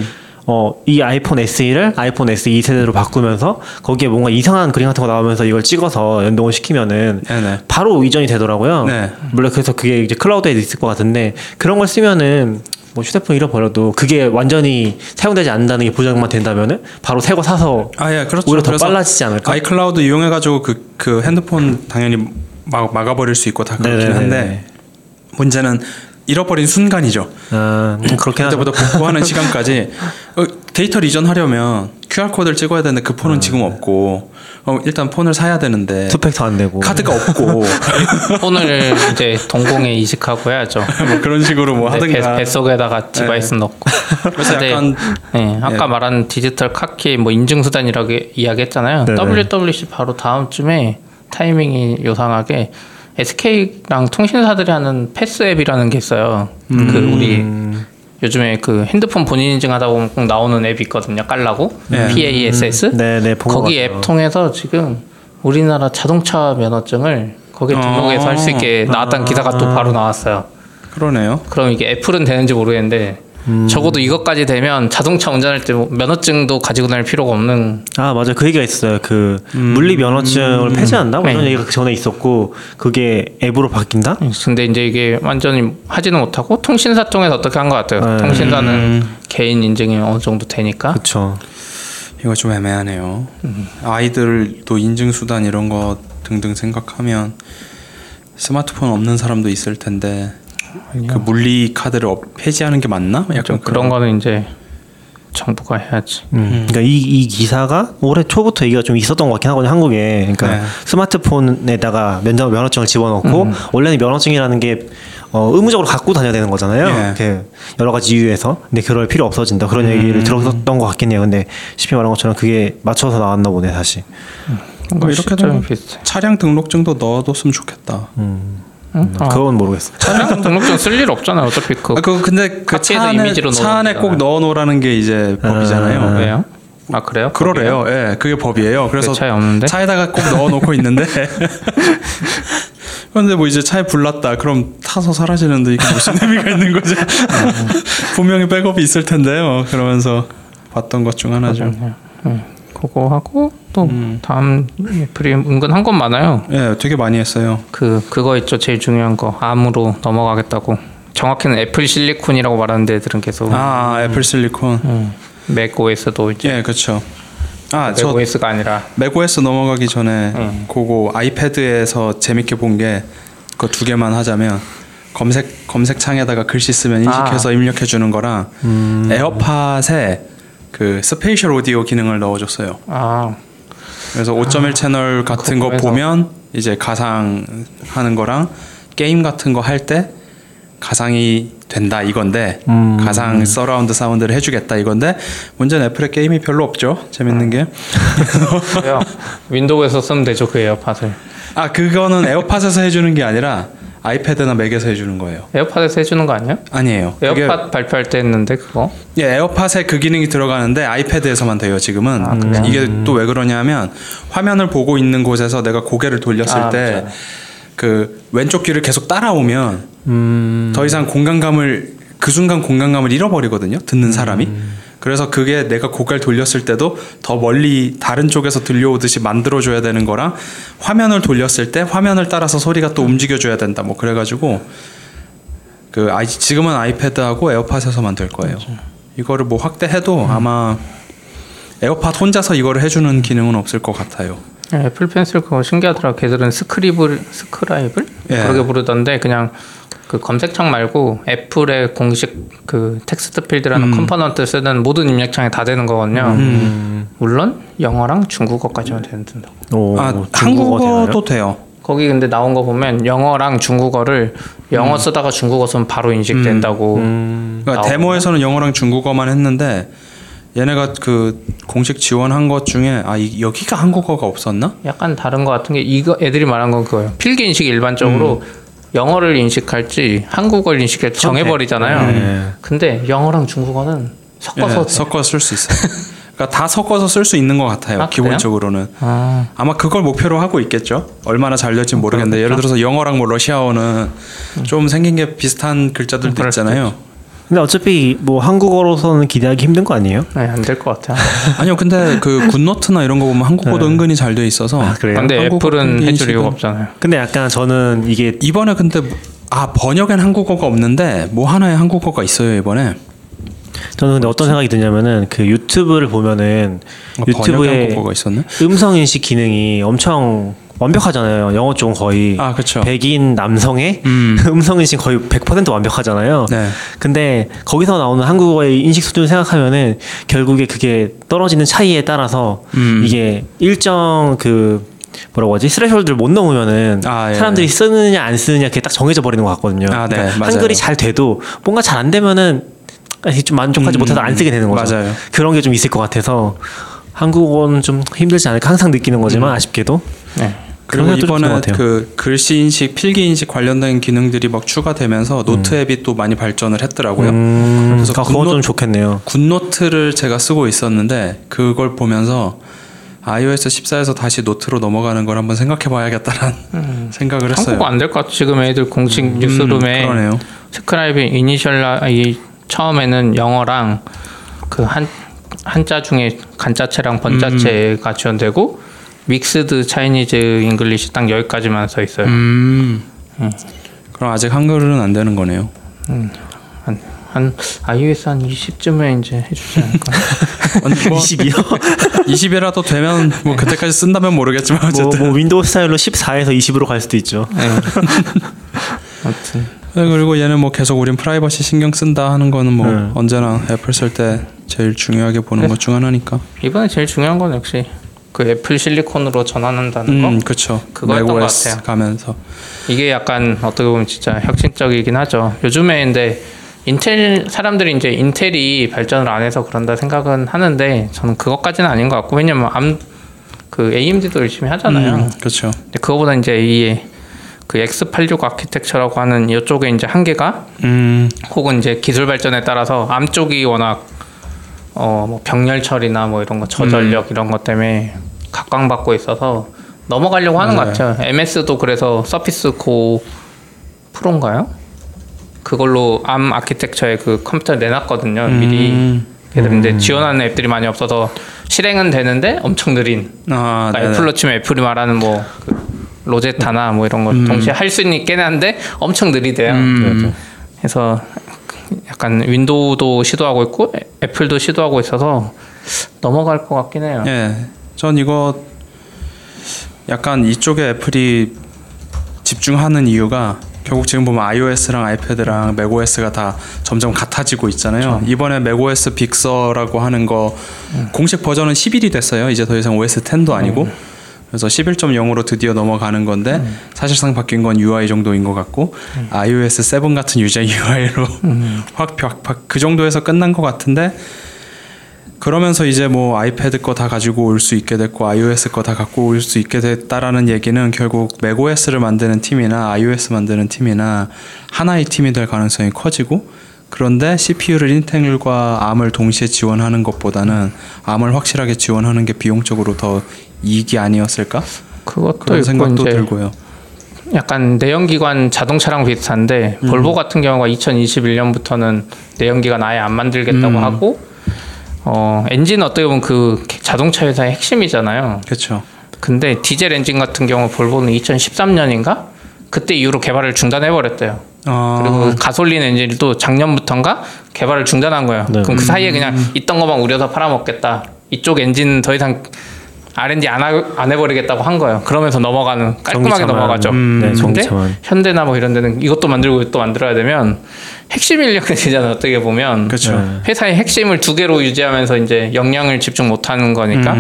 이 아이폰 SE를 아이폰 SE 2세대로 바꾸면서 거기에 뭔가 이상한 그림 같은 거 나오면서 이걸 찍어서 연동을 시키면은 네네. 바로 이전이 되더라고요. 네. 물론 그래서 그게 이제 클라우드에도 있을 것 같은데 그런 걸 쓰면은 뭐 휴대폰 잃어버려도 그게 완전히 사용되지 않는다는 게 보장만 된다면은 바로 새거 사서 예, 그렇죠. 오히려 더 빨라지지 않을까? 아이클라우드 이용해가지고 그 핸드폰 당연히 막아버릴 수 있고 다 그렇긴 네네네. 한데 문제는. 잃어버린 순간이죠. 그렇게 그때부터 복구하는 시간까지 데이터를 이전하려면 QR코드를 찍어야 되는데 그 폰은 지금 없고 일단 폰을 사야 되는데 투팩터 안 되고 카드가 없고 폰을 이제 동공에 이식하고 해야죠. 뭐 그런 식으로 뭐 하든가 뱃속에다가 디바이스 네. 넣고 그래서 약간 네, 아까 말한 디지털 카키 뭐 인증수단이라고 이야기했잖아요. 네네. WWC 바로 다음쯤에 타이밍이 요상하게 SK랑 통신사들이 하는 패스 앱이라는 게 있어요. 그 우리 요즘에 그 핸드폰 본인 인증하다 보면 꼭 나오는 앱이 있거든요. 깔라고 PASS. 네네. 거기 앱 통해서 지금 우리나라 자동차 면허증을 거기에 등록해서 할 수 있게 나왔다는 기사가 또 바로 나왔어요. 그러네요. 그럼 이게 애플은 되는지 모르겠는데 적어도 이것까지 되면 자동차 운전할 때 면허증도 가지고 다닐 필요가 없는. 아 맞아, 그 얘기가 있어요. 그 물리 면허증을 폐지한다 뭐 이런 얘기가 그 전에 있었고 그게 앱으로 바뀐다. 근데 이제 이게 완전히 하지는 못하고 통신사 통해서 어떻게 한 것 같아요. 통신사는 개인 인증이 어느 정도 되니까. 그렇죠. 이거 좀 애매하네요. 아이들도 인증수단 이런 거 등등 생각하면 스마트폰 없는 사람도 있을 텐데 아니요. 그 물리 카드를 폐지하는 게 맞나? 약간 그런 거는 이제 정부가 해야지. 그러니까 이 기사가 올해 초부터 얘기가 좀 있었던 것 같긴 하거든요, 한국에. 그러니까 네. 스마트폰에다가 면허증을 집어넣고 원래는 면허증이라는 게 의무적으로 갖고 다녀야 되는 거잖아요. 네. 여러 가지 이유에서. 근데 그럴 필요 없어진다. 그런 얘기를 들었던 것 같긴 해요. 근데 쉽게 말한 것처럼 그게 맞춰서 나왔나 보네, 다시. 그러니까 이렇게 되면 차량 등록증도 넣어뒀으면 좋겠다. 응? 그건 모르겠어. 차량 등록증 쓸 일 없잖아요. 어차피 근데 그 차 안에 꼭 넣어놓으라는 게 이제 법이잖아요. 왜요? 아 그래요? 그러래요. 예, 네, 그게 법이에요. 그래서 차에 없는데? 차에다가 꼭 넣어놓고 있는데. 그런데 뭐 이제 차에 불났다. 그럼 타서 사라지는데 이게 무슨 의미가 있는 거죠? 분명히 백업이 있을 텐데요. 그러면서 봤던 것 중 하나죠. 그거 하고. 또 다음 애플이 은근 한 건 많아요. 예, 되게 많이 했어요. 그거 있죠, 제일 중요한 거 암으로 넘어가겠다고. 정확히는 애플 실리콘이라고 말하는데 애들은 계속 애플 실리콘. 맥 OS도 이제. 예, 그렇죠. 맥 OS가 아니라 맥 OS 넘어가기 전에 그거 아이패드에서 재밌게 본 게 그 두 개만 하자면 검색창에다가 글씨 쓰면 인식해서 입력해 주는 거랑 에어팟에 그 스페셜 오디오 기능을 넣어줬어요. 그래서 5.1 채널 같은 거 보면 이제 가상 하는 거랑 게임 같은 거 할 때 가상이 된다 이건데 가상 서라운드 사운드를 해주겠다 이건데 문제는 애플의 게임이 별로 없죠. 재밌는 게 윈도우에서 쓰면 되죠, 그 에어팟을. 그거는 에어팟에서 해주는 게 아니라 아이패드나 맥에서 해주는 거예요. 에어팟에서 해주는 거 아니에요? 아니에요. 에어팟 발표할 때 했는데 그거? 예, 에어팟에 그 기능이 들어가는데 아이패드에서만 돼요, 지금은. 이게 또 왜 그러냐면 화면을 보고 있는 곳에서 내가 고개를 돌렸을 때 그 왼쪽 귀를 계속 따라오면 더 이상 그 순간 공간감을 잃어버리거든요, 듣는 사람이. 그래서 그게 내가 고개를 돌렸을 때도 더 멀리 다른 쪽에서 들려오듯이 만들어줘야 되는 거랑 화면을 돌렸을 때 화면을 따라서 소리가 또 움직여줘야 된다. 뭐 그래가지고 지금은 아이패드하고 에어팟에서만 될 거예요. 그렇죠. 이거를 뭐 확대해도 아마 에어팟 혼자서 이거를 해주는 기능은 없을 것 같아요. 애플 펜슬 그거 신기하더라. 걔들은 스크라이블? 예. 그렇게 부르던데 그냥 그 검색창 말고 애플의 공식 그 텍스트 필드라는 컴포넌트 쓰는 모든 입력창에 다 되는 거거든요. 물론 영어랑 중국어까지만 된다. 한국어도 돼요. 거기 근데 나온 거 보면 영어랑 중국어를 영어 쓰다가 중국어 쓰면 바로 인식된다고. 그러니까 데모에서는 영어랑 중국어만 했는데 얘네가 그 공식 지원한 것 중에 여기가 한국어가 없었나? 약간 다른 거 같은 게 이거 애들이 말한 건 그거예요. 필기 인식이 일반적으로 영어를 인식할지 한국어를 인식할지 정해버리잖아요. 네. 근데 영어랑 중국어는 섞어서 쓸 수 있어요. 그러니까 다 섞어서 쓸 수 있는 것 같아요. 기본적으로는. 아마 그걸 목표로 하고 있겠죠. 얼마나 잘 될지 모르겠는데 그렇구나. 예를 들어서 영어랑 뭐 러시아어는 좀 생긴 게 비슷한 글자들도 있잖아요. 근데 어차피 뭐 한국어로서는 기대하기 힘든 거 아니에요? 네, 안 될 것 같아요. 아니요, 근데 그 굿노트나 이런 거 보면 한국어도 은근히 잘 돼 있어서. 그래요? 근데 애플은 해줄 이유가 없잖아요. 근데 약간 저는 이게 이번에 근데 번역엔 한국어가 없는데 뭐 하나에 한국어가 있어요 이번에. 저는 근데 어떤 생각이 드냐면은 그 유튜브를 보면은 유튜브에 한국어가 있었네? 음성 인식 기능이 엄청 완벽하잖아요. 영어 쪽은 거의 그렇죠. 백인 남성의 음성 인식 거의 100% 완벽하잖아요. 네. 근데 거기서 나오는 한국어의 인식 수준을 생각하면은 결국에 그게 떨어지는 차이에 따라서 이게 일정 뭐라고 하지? 스레셜드를 못 넘으면은 예. 사람들이 쓰느냐 안 쓰느냐 그게 딱 정해져 버리는 것 같거든요. 네. 그러니까 한글이 잘 돼도 뭔가 잘 안 되면은 좀 만족하지 못해서 안 쓰게 되는 거죠. 맞아요. 그런 게 좀 있을 것 같아서 한국어는 좀 힘들지 않을까 항상 느끼는 거지만 아쉽게도. 네. 그리고 이번에 그 글씨 인식, 필기 인식 관련된 기능들이 막 추가되면서 노트 앱이 또 많이 발전을 했더라고요. 그래서 그건 좀 좋겠네요. 굿노트를 제가 쓰고 있었는데 그걸 보면서 iOS 14에서 다시 노트로 넘어가는 걸 한번 생각해봐야겠다는 생각을 했어요. 한국어 안 될 것 같아. 지금 애들 공식 뉴스룸에 스크라이빙 처음에는 영어랑 그 한자 중에 간자체랑 번자체가 지원되고. 믹스드 차이니즈 잉글리시 딱 여기까지만 써 있어요. 그럼 아직 한글은 안 되는 거네요. 한 iOS 한 20쯤에 이제 해주지 않을까? 20이요? 20이라도 되면 뭐 그때까지 쓴다면 모르겠지만 어쨌든 뭐 윈도우 스타일로 14에서 20으로 갈 수도 있죠. 네. 아무튼 그리고 얘는 뭐 계속 우린 프라이버시 신경 쓴다 하는 거는 뭐 언제나 애플 쓸 때 제일 중요하게 보는 것 중 하나니까. 이번에 제일 중요한 건 역시 그 애플 실리콘으로 전환한다는 거? 그렇죠. 그거였던 것 같아요. 가면서 이게 약간 어떻게 보면 진짜 혁신적이긴 하죠. 요즘에 근데 인텔 사람들이 이제 인텔이 발전을 안 해서 그런다 생각은 하는데 저는 그것까지는 아닌 것 같고, 왜냐면 그 AMD도 열심히 하잖아요. 그렇죠. 근데 그거보다 이제 이 그 X86 아키텍처라고 하는 이쪽에 이제 한계가 혹은 이제 기술 발전에 따라서 암 쪽이 워낙 뭐 병렬 처리나 뭐 이런 거 저전력 이런 것 때문에 각광받고 있어서 넘어가려고 하는 것 같아요. MS도 그래서 서피스 고 프로인가요? 그걸로 암 아키텍처에 그 컴퓨터를 내놨거든요. 미리. 그래서 근데 지원하는 앱들이 많이 없어서 실행은 되는데 엄청 느린. 그러니까 애플로 치면 애플이 말하는 뭐 그 로제타나 뭐 이런 걸 동시에 할 수는 있긴 한데 엄청 느리대요. 그래서 약간 윈도우도 시도하고 있고 애플도 시도하고 있어서 넘어갈 것 같긴 해요. 예, 전 이거 약간 이쪽에 애플이 집중하는 이유가 결국 지금 보면 iOS랑 아이패드랑 맥OS가 다 점점 같아지고 있잖아요. 그렇죠. 이번에 맥OS 빅서라고 하는 거 공식 버전은 11이 됐어요. 이제 더 이상 OS 10도 아니고 그래서 11.0으로 드디어 넘어가는 건데 사실상 바뀐 건 UI 정도인 것 같고 iOS 7 같은 유저 UI로 확 그 정도에서 끝난 것 같은데, 그러면서 이제 뭐 아이패드 거 다 가지고 올 수 있게 됐고 iOS 거 다 갖고 올 수 있게 됐다라는 얘기는 결국 macOS를 만드는 팀이나 iOS 만드는 팀이나 하나의 팀이 될 가능성이 커지고, 그런데 CPU를 인텔과 ARM을 동시에 지원하는 것보다는 ARM을 확실하게 지원하는 게 비용적으로 더 이익이 아니었을까? 그런 생각도 들고요. 약간 내연기관 자동차랑 비슷한데 볼보 같은 경우가 2021년부터는 내연기관 아예 안 만들겠다고 하고 엔진 어떻게 보면 그 자동차 회사의 핵심이잖아요. 그렇죠. 근데 디젤 엔진 같은 경우 볼보는 2013년인가? 그때 이후로 개발을 중단해버렸대요. 그리고 가솔린 엔진도 작년부터인가 개발을 중단한 거예요. 네. 그럼 그 사이에 그냥 있던 것만 우려서 팔아먹겠다, 이쪽 엔진 더 이상 R&D 안 해버리겠다고 한 거예요. 그러면서 넘어가는, 깔끔하게 넘어가죠. 네, 근데 현대나 뭐 이런 데는 이것도 만들고 이것도 만들어야 되면 핵심 인력이 되잖아요, 어떻게 보면. 그렇죠. 네. 회사의 핵심을 두 개로 유지하면서 이제 역량을 집중 못하는 거니까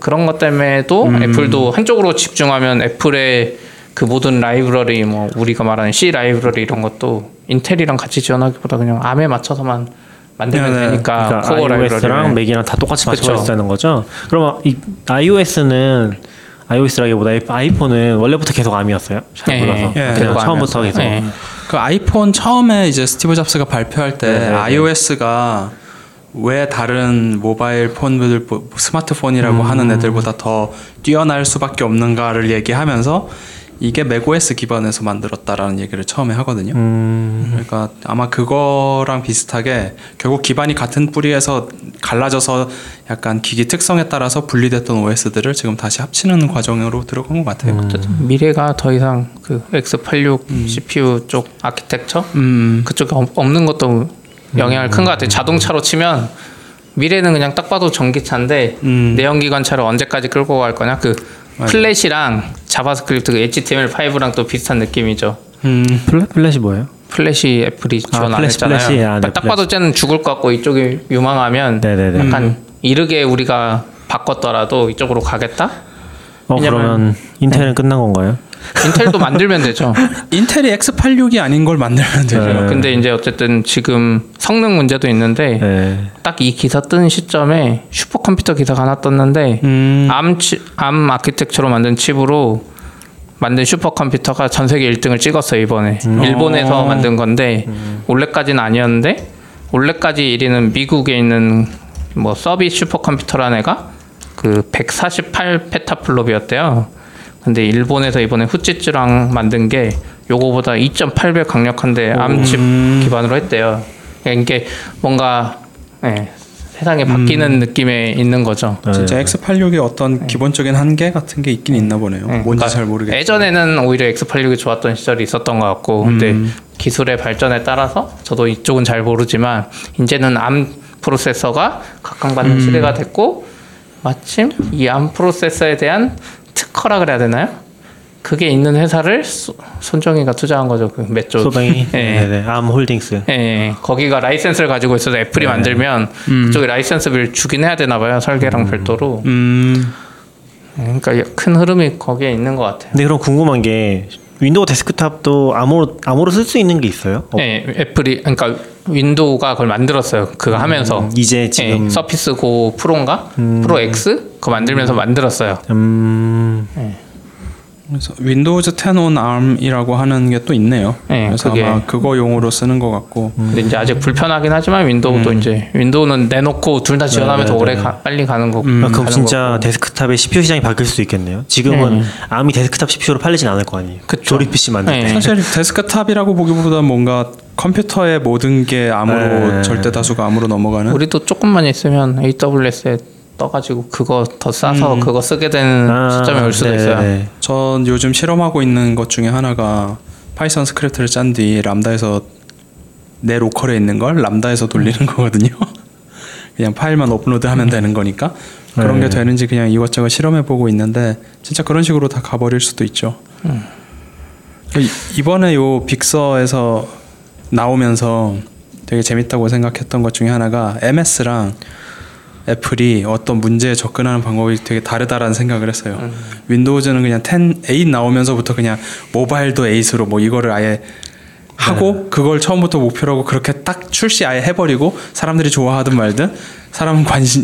그런 것 때문에도 애플도 한쪽으로 집중하면 애플의 그 모든 라이브러리, 뭐 우리가 말하는 C 라이브러리 이런 것도 인텔이랑 같이 지원하기보다 그냥 암에 맞춰서만 만들면 되니까. 그러니까 코어 iOS랑 맥이랑 다 똑같이 맞춰서 쓰는 거죠. 그럼 이 iOS는 iOS라기보다 아이폰은 원래부터 계속 암이었어요. 잘 몰라서 처음부터 계속. 그 아이폰 처음에 이제 스티브 잡스가 발표할 때 iOS가 왜 다른 모바일 폰들, 스마트폰이라고 하는 애들보다 더 뛰어날 수밖에 없는가를 얘기하면서 이게 맥OS 기반에서 만들었다라는 얘기를 처음에 하거든요. 그러니까 아마 그거랑 비슷하게 결국 기반이 같은 뿌리에서 갈라져서 약간 기기 특성에 따라서 분리됐던 OS들을 지금 다시 합치는 과정으로 들어간 것 같아요. 미래가 더 이상 그 X86 CPU 쪽 아키텍처 그쪽에 없는 것도 영향을 큰 것 같아요. 자동차로 치면 미래는 그냥 딱 봐도 전기차인데 내연기관차를 언제까지 끌고 갈 거냐. 그 플래시랑 자바스크립트 그 HTML5랑 또 비슷한 느낌이죠. 플래시 뭐예요? 플래시 애플이 지원 안 했잖아요. 딱 봐도 쟤는 죽을 것 같고 이쪽이 유망하면 약간 이르게 우리가 바꿨더라도 이쪽으로 가겠다? 그러면 인텔은 끝난 건가요? 인텔도 만들면 되죠. 인텔이 X86이 아닌 걸 만들면 되죠. 근데 이제 어쨌든 지금 성능 문제도 있는데 딱 이 기사 뜬 시점에 슈퍼컴퓨터 기사가 하나 떴는데 암 아키텍처로 만든 칩으로 만든 슈퍼컴퓨터가 전 세계 1등을 찍었어요 이번에. 일본에서 만든 건데 원래까지는 아니었는데, 원래까지 1위는 미국에 있는 뭐 서비 슈퍼컴퓨터라는 애가 그 148 페타플롭이었대요. 근데 일본에서 이번에 후찌츠랑 만든 게 요거보다 2.8배 강력한데 암칩 기반으로 했대요. 이게 뭔가 세상이 바뀌는 느낌에 있는 거죠. 진짜 X86의 어떤 기본적인 한계 같은 게 있긴 있나 보네요. 뭔지 그러니까 잘 모르겠어요. 예전에는 오히려 X86이 좋았던 시절이 있었던 것 같고 근데 기술의 발전에 따라서 저도 이쪽은 잘 모르지만 이제는 암 프로세서가 각광받는 시대가 됐고 마침 이 암 프로세서에 대한 특허라 그래야 되나요? 그게 있는 회사를 손정희가 투자한 거죠. 그 몇조 소정희 네. 암홀딩스 네. 거기가 라이센스를 가지고 있어서 애플이 네네. 만들면 그쪽에 라이센스비를 주긴 해야 되나 봐요. 설계랑 별도로 그러니까 큰 흐름이 거기에 있는 것 같아요. 근데 그럼 궁금한 게 윈도우 데스크탑도 암으로 쓸 수 있는 게 있어요? 네. 애플이 그러니까 윈도우가 그걸 만들었어요. 그거 하면서 이제 지금 네. 서피스 고 프로인가? 프로 X? 그거 만들면서 만들었어요. 네. 그래서 윈도우즈 10 on ARM이라고 하는 게 또 있네요. 네, 그래서 그게. 아마 그거 용으로 쓰는 것 같고. 근데 이제 아직 불편하긴 하지만 윈도우도 이제 윈도우는 내놓고 둘 다 지원하면서 네, 네, 네. 빨리 가는 거고. 그럼 진짜 거고. 데스크탑의 CPU 시장이 바뀔 수도 있겠네요. 지금은 ARM이 데스크탑 CPU로 팔리진 않을 거 아니에요. 그쵸. 조립 PC 만들 때. 네. 사실 데스크탑이라고 보기보다 뭔가 컴퓨터의 모든 게 ARM으로 네. 절대 다수가 ARM으로 넘어가는. 우리도 조금만 있으면 AWS에. 떠가지고 그거 더 싸서 그거 쓰게 되는 시점이 올 수도 네네. 있어요. 전 요즘 실험하고 있는 것 중에 하나가 파이썬 스크립트를 짠 뒤 람다에서 내 로컬에 있는 걸 람다에서 돌리는 거거든요. 그냥 파일만 업로드하면 되는 거니까 그런 게 되는지 그냥 이것저것 실험해보고 있는데 진짜 그런 식으로 다 가버릴 수도 있죠. 이번에 요 빅서에서 나오면서 되게 재밌다고 생각했던 것 중에 하나가 MS랑 애플이 어떤 문제에 접근하는 방법이 되게 다르다라는 생각을 했어요. 윈도우즈는 그냥 8 나오면서부터 그냥 모바일도 8으로 뭐 이거를 아예 하고 그걸 처음부터 목표로 하고 그렇게 딱 출시 아예 해버리고 사람들이 좋아하든 말든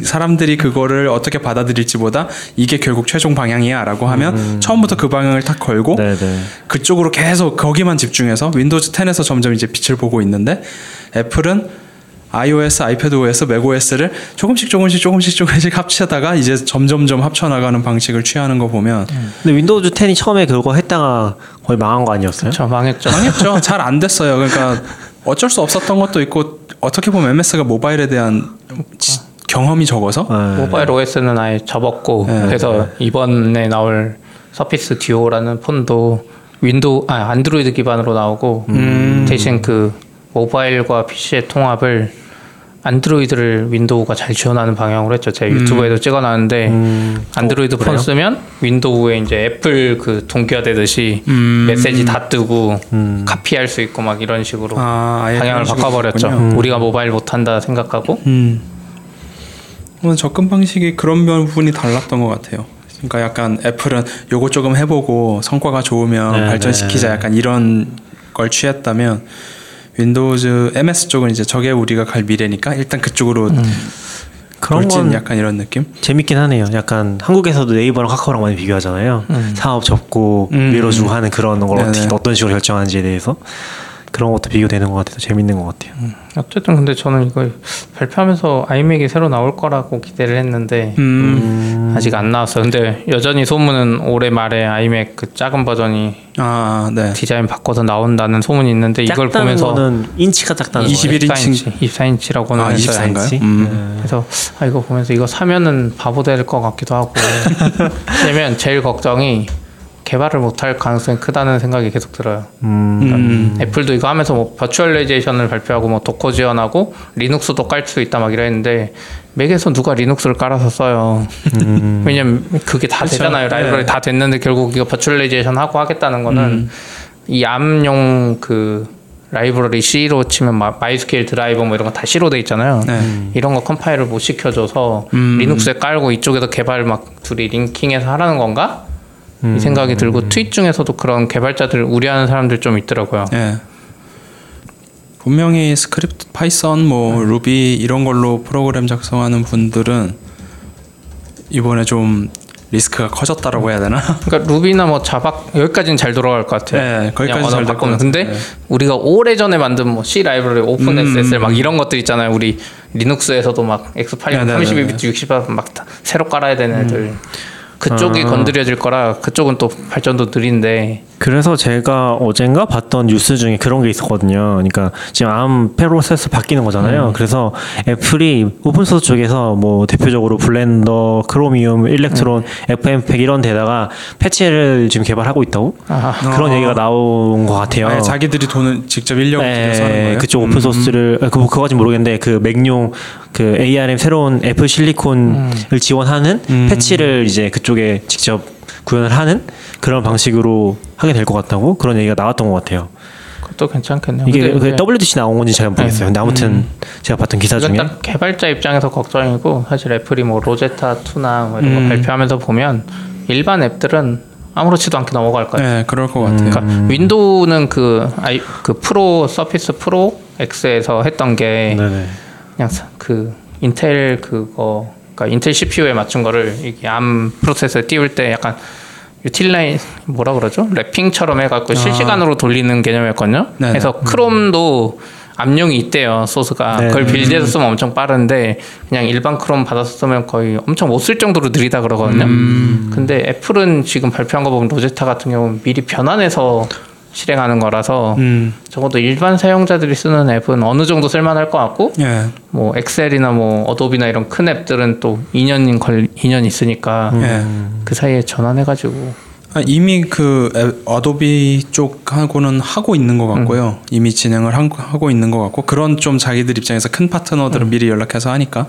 사람들이 그거를 어떻게 받아들일지보다 이게 결국 최종 방향이야 라고 하면 처음부터 그 방향을 딱 걸고 네네. 그쪽으로 계속 거기만 집중해서 윈도우즈 10에서 점점 이제 빛을 보고 있는데 애플은 iOS, iPadOS, macOS를 조금씩 합치다가 이제 점점점 합쳐나가는 방식을 취하는 거 보면 근데 윈도우즈 10이 처음에 그거 했다가 거의 망한 거 아니었어요? 그쵸, 망했죠. 잘 안 됐어요. 그러니까 어쩔 수 없었던 것도 있고 어떻게 보면 MS가 모바일에 대한 경험이 적어서 모바일 OS는 아예 접었고 그래서 이번에 나올 서피스 듀오라는 폰도 안드로이드 기반으로 나오고 대신 그 모바일과 PC의 통합을 안드로이드를 윈도우가 잘 지원하는 방향으로 했죠. 제가 유튜브에도 찍어놨는데 안드로이드 폰 쓰면 윈도우에 이제 애플 그 동기화되듯이 메시지 다 뜨고 카피할 수 있고 막 이런 식으로 방향을 바꿔버렸죠. 우리가 모바일 못한다 생각하고 접근 방식이 그런 부분이 달랐던 것 같아요. 그러니까 약간 애플은 요거 조금 해보고 성과가 좋으면 발전시키자 약간 이런 걸 취했다면 윈도우즈 MS 쪽은 이제 저게 우리가 갈 미래니까 일단 그쪽으로 돌진 약간 이런 느낌? 재밌긴 하네요. 약간 한국에서도 네이버랑 카카오랑 많이 비교하잖아요. 사업 접고 밀어주고 하는 그런 걸 어떤 식으로 결정하는지에 대해서 그런 것도 비교되는 것 같아서 재밌는 것 같아요. 어쨌든 근데 저는 이걸 발표하면서 아이맥이 새로 나올 거라고 기대를 했는데 아직 안 나왔어요. 근데 여전히 소문은 올해 말에 아이맥 그 작은 버전이 디자인 바꿔서 나온다는 소문이 있는데 이걸 보면서 거는 인치가 작다는 21인치 24인치라고는 했어요. 24인치? 그래서 이거 보면서 이거 사면은 바보 될 것 같기도 하고 왜냐면 제일 걱정이 개발을 못할 가능성이 크다는 생각이 계속 들어요. 그러니까 애플도 이거 하면서 뭐 버추얼라이제이션을 발표하고 뭐 도커 지원하고 리눅스도 깔 수 있다 막 이랬는데 맥에서 누가 리눅스를 깔아서 써요. 왜냐면 그게 다 되잖아요. 라이브러리 다 됐는데 결국 이거 버추얼라이제이션 하고 하겠다는 거는 이 암용 그 라이브러리 C로 치면 마이스퀘일 드라이버 뭐 이런 거 다 C로 돼 있잖아요. 이런 거 컴파일을 못 시켜줘서 리눅스에 깔고 이쪽에서 개발 막 둘이 링킹해서 하라는 건가? 이 생각이 들고 트윗 중에서도 그런 개발자들 우려하는 사람들 좀 있더라고요. 예. 분명히 스크립트, 파이썬, 뭐 루비 이런 걸로 프로그램 작성하는 분들은 이번에 좀 리스크가 커졌다라고 해야 되나? 그러니까 루비나 뭐 자바 여기까지는 잘 돌아갈 것 같아요. 예, 거기까지 잘 될 것 같아요. 근데 우리가 오래전에 만든 뭐 C 라이브러리, 오픈 SSL 막 이런 것들 있잖아요. 우리 리눅스에서도 막 X86, 32비트, 64 막 새로 깔아야 되는 애들. 그쪽이 건드려질 거라 그쪽은 또 발전도 느린데. 그래서 제가 어젠가 봤던 뉴스 중에 그런 게 있었거든요. 그러니까 지금 암 프로세스 바뀌는 거잖아요. 그래서 애플이 오픈소스 쪽에서 뭐 대표적으로 블렌더, 크로미움, 일렉트론, FM팩 이런 데다가 패치를 지금 개발하고 있다고? 아하. 그런 얘기가 나온 것 같아요. 아예 자기들이 돈을 직접 인력을 들여서 하는 거예요? 그쪽 오픈소스를 그거까진 모르겠는데 그 맥용 그 ARM 새로운 애플 실리콘을 지원하는 패치를 이제 그쪽에 직접 구현을 하는 그런 방식으로 하게 될 것 같다고 그런 얘기가 나왔던 것 같아요. 그것도 괜찮겠네요. 이게 근데, WDC 나온 건지 잘 모르겠어요. 근데 아무튼 제가 봤던 기사 중에 일단 개발자 입장에서 걱정이고 사실 애플이 뭐 로제타 2나 뭐 이런 거 발표하면서 보면 일반 앱들은 아무렇지도 않게 넘어갈 거예요. 네, 그럴 것 같아요. 그러니까 윈도우는 그 프로 서피스 프로 X에서 했던 게 네네. 그냥 그 인텔 그거 그러니까 인텔 CPU에 맞춘 거를 이게 암 프로세서에 띄울 때 약간 유틸라이 뭐라 그러죠? 랩핑처럼 해갖고 실시간으로 돌리는 개념이었거든요. 네네. 그래서 크롬도 암용이 있대요. 소스가 네네. 그걸 빌드해서 쓰면 엄청 빠른데 그냥 일반 크롬 받아서 쓰면 거의 엄청 못 쓸 정도로 느리다 그러거든요. 근데 애플은 지금 발표한 거 보면 로제타 같은 경우는 미리 변환해서 실행하는 거라서 적어도 일반 사용자들이 쓰는 앱은 어느 정도 쓸만할 것 같고 예. 뭐 엑셀이나 뭐 어도비나 이런 큰 앱들은 또 2년 있으니까 그 사이에 전환해가지고 이미 그 어도비 쪽하고는 하고 있는 것 같고요. 이미 진행을 하고 있는 것 같고 그런 좀 자기들 입장에서 큰 파트너들은 미리 연락해서 하니까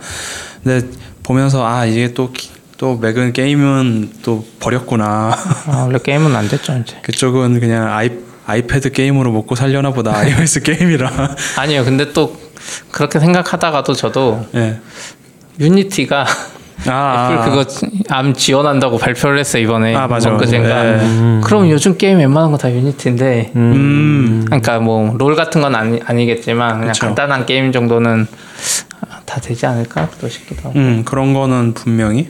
근데 보면서 아 이게 또 맥은 게임은 또 버렸구나. 아, 원래 게임은 안 됐죠 이제. 그쪽은 그냥 아이패드 게임으로 먹고 살려나 보다. iOS 게임이라. 아니요. 근데 또 그렇게 생각하다가도 저도 네. 유니티가 애플 그거 암 지원한다고 발표를 했어요 이번에. 아 맞아요. 그젠가. 네. 그럼 요즘 게임 웬만한 거 다 유니티인데. 그러니까 뭐 롤 같은 건 아니겠지만 그냥 그쵸. 간단한 게임 정도는 다 되지 않을까 또 싶기도 하고. 그런 거는 분명히.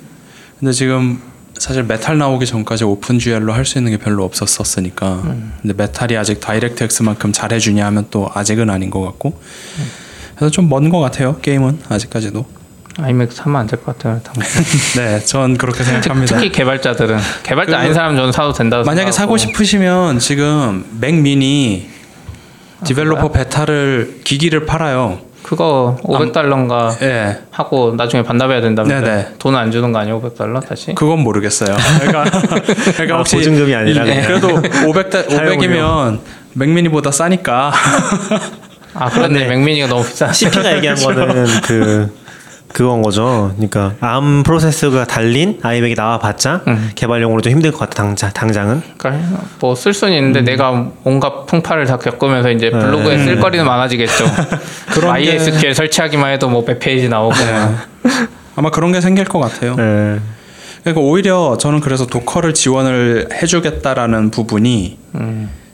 근데 지금. 사실 메탈 나오기 전까지 오픈GL로 할 수 있는 게 별로 없었으니까 근데 메탈이 아직 다이렉트X만큼 잘해주냐 하면 또 아직은 아닌 것 같고 그래서 좀 먼 것 같아요 게임은 아직까지도 아이맥스 하면 안 될 것 같아요. 네, 전 그렇게 생각합니다. 특히 개발자들은 개발자 아닌 사람은 저는 사도 된다고 만약에 생각하고. 사고 싶으시면 지금 맥 미니 디벨로퍼 베타를 기기를 팔아요. 그거 $500인가 예. 하고 나중에 반납해야 된다면서 돈 안 주는 거 아니에요? $500 다시? 그건 모르겠어요. 그러니까 혹시 보증금이 아니라 그래도 500이면 맥미니보다 싸니까. 아 그런데 맥미니가 너무 비싸. CP가 얘기한 거는 그건 거죠. 그러니까 암 프로세스가 달린 아이맥이 나와봤자 개발용으로 좀 힘들 것 같아 당장은. 그러니까 뭐 쓸 수는 있는데 내가 온갖 풍파를 다 겪으면서 이제 블로그에 쓸 거리는 많아지겠죠. ISQL 설치하기만 해도 뭐 100페이지 나오고 아마 그런 게 생길 것 같아요. 그러니까 오히려 저는 그래서 도커를 지원을 해주겠다라는 부분이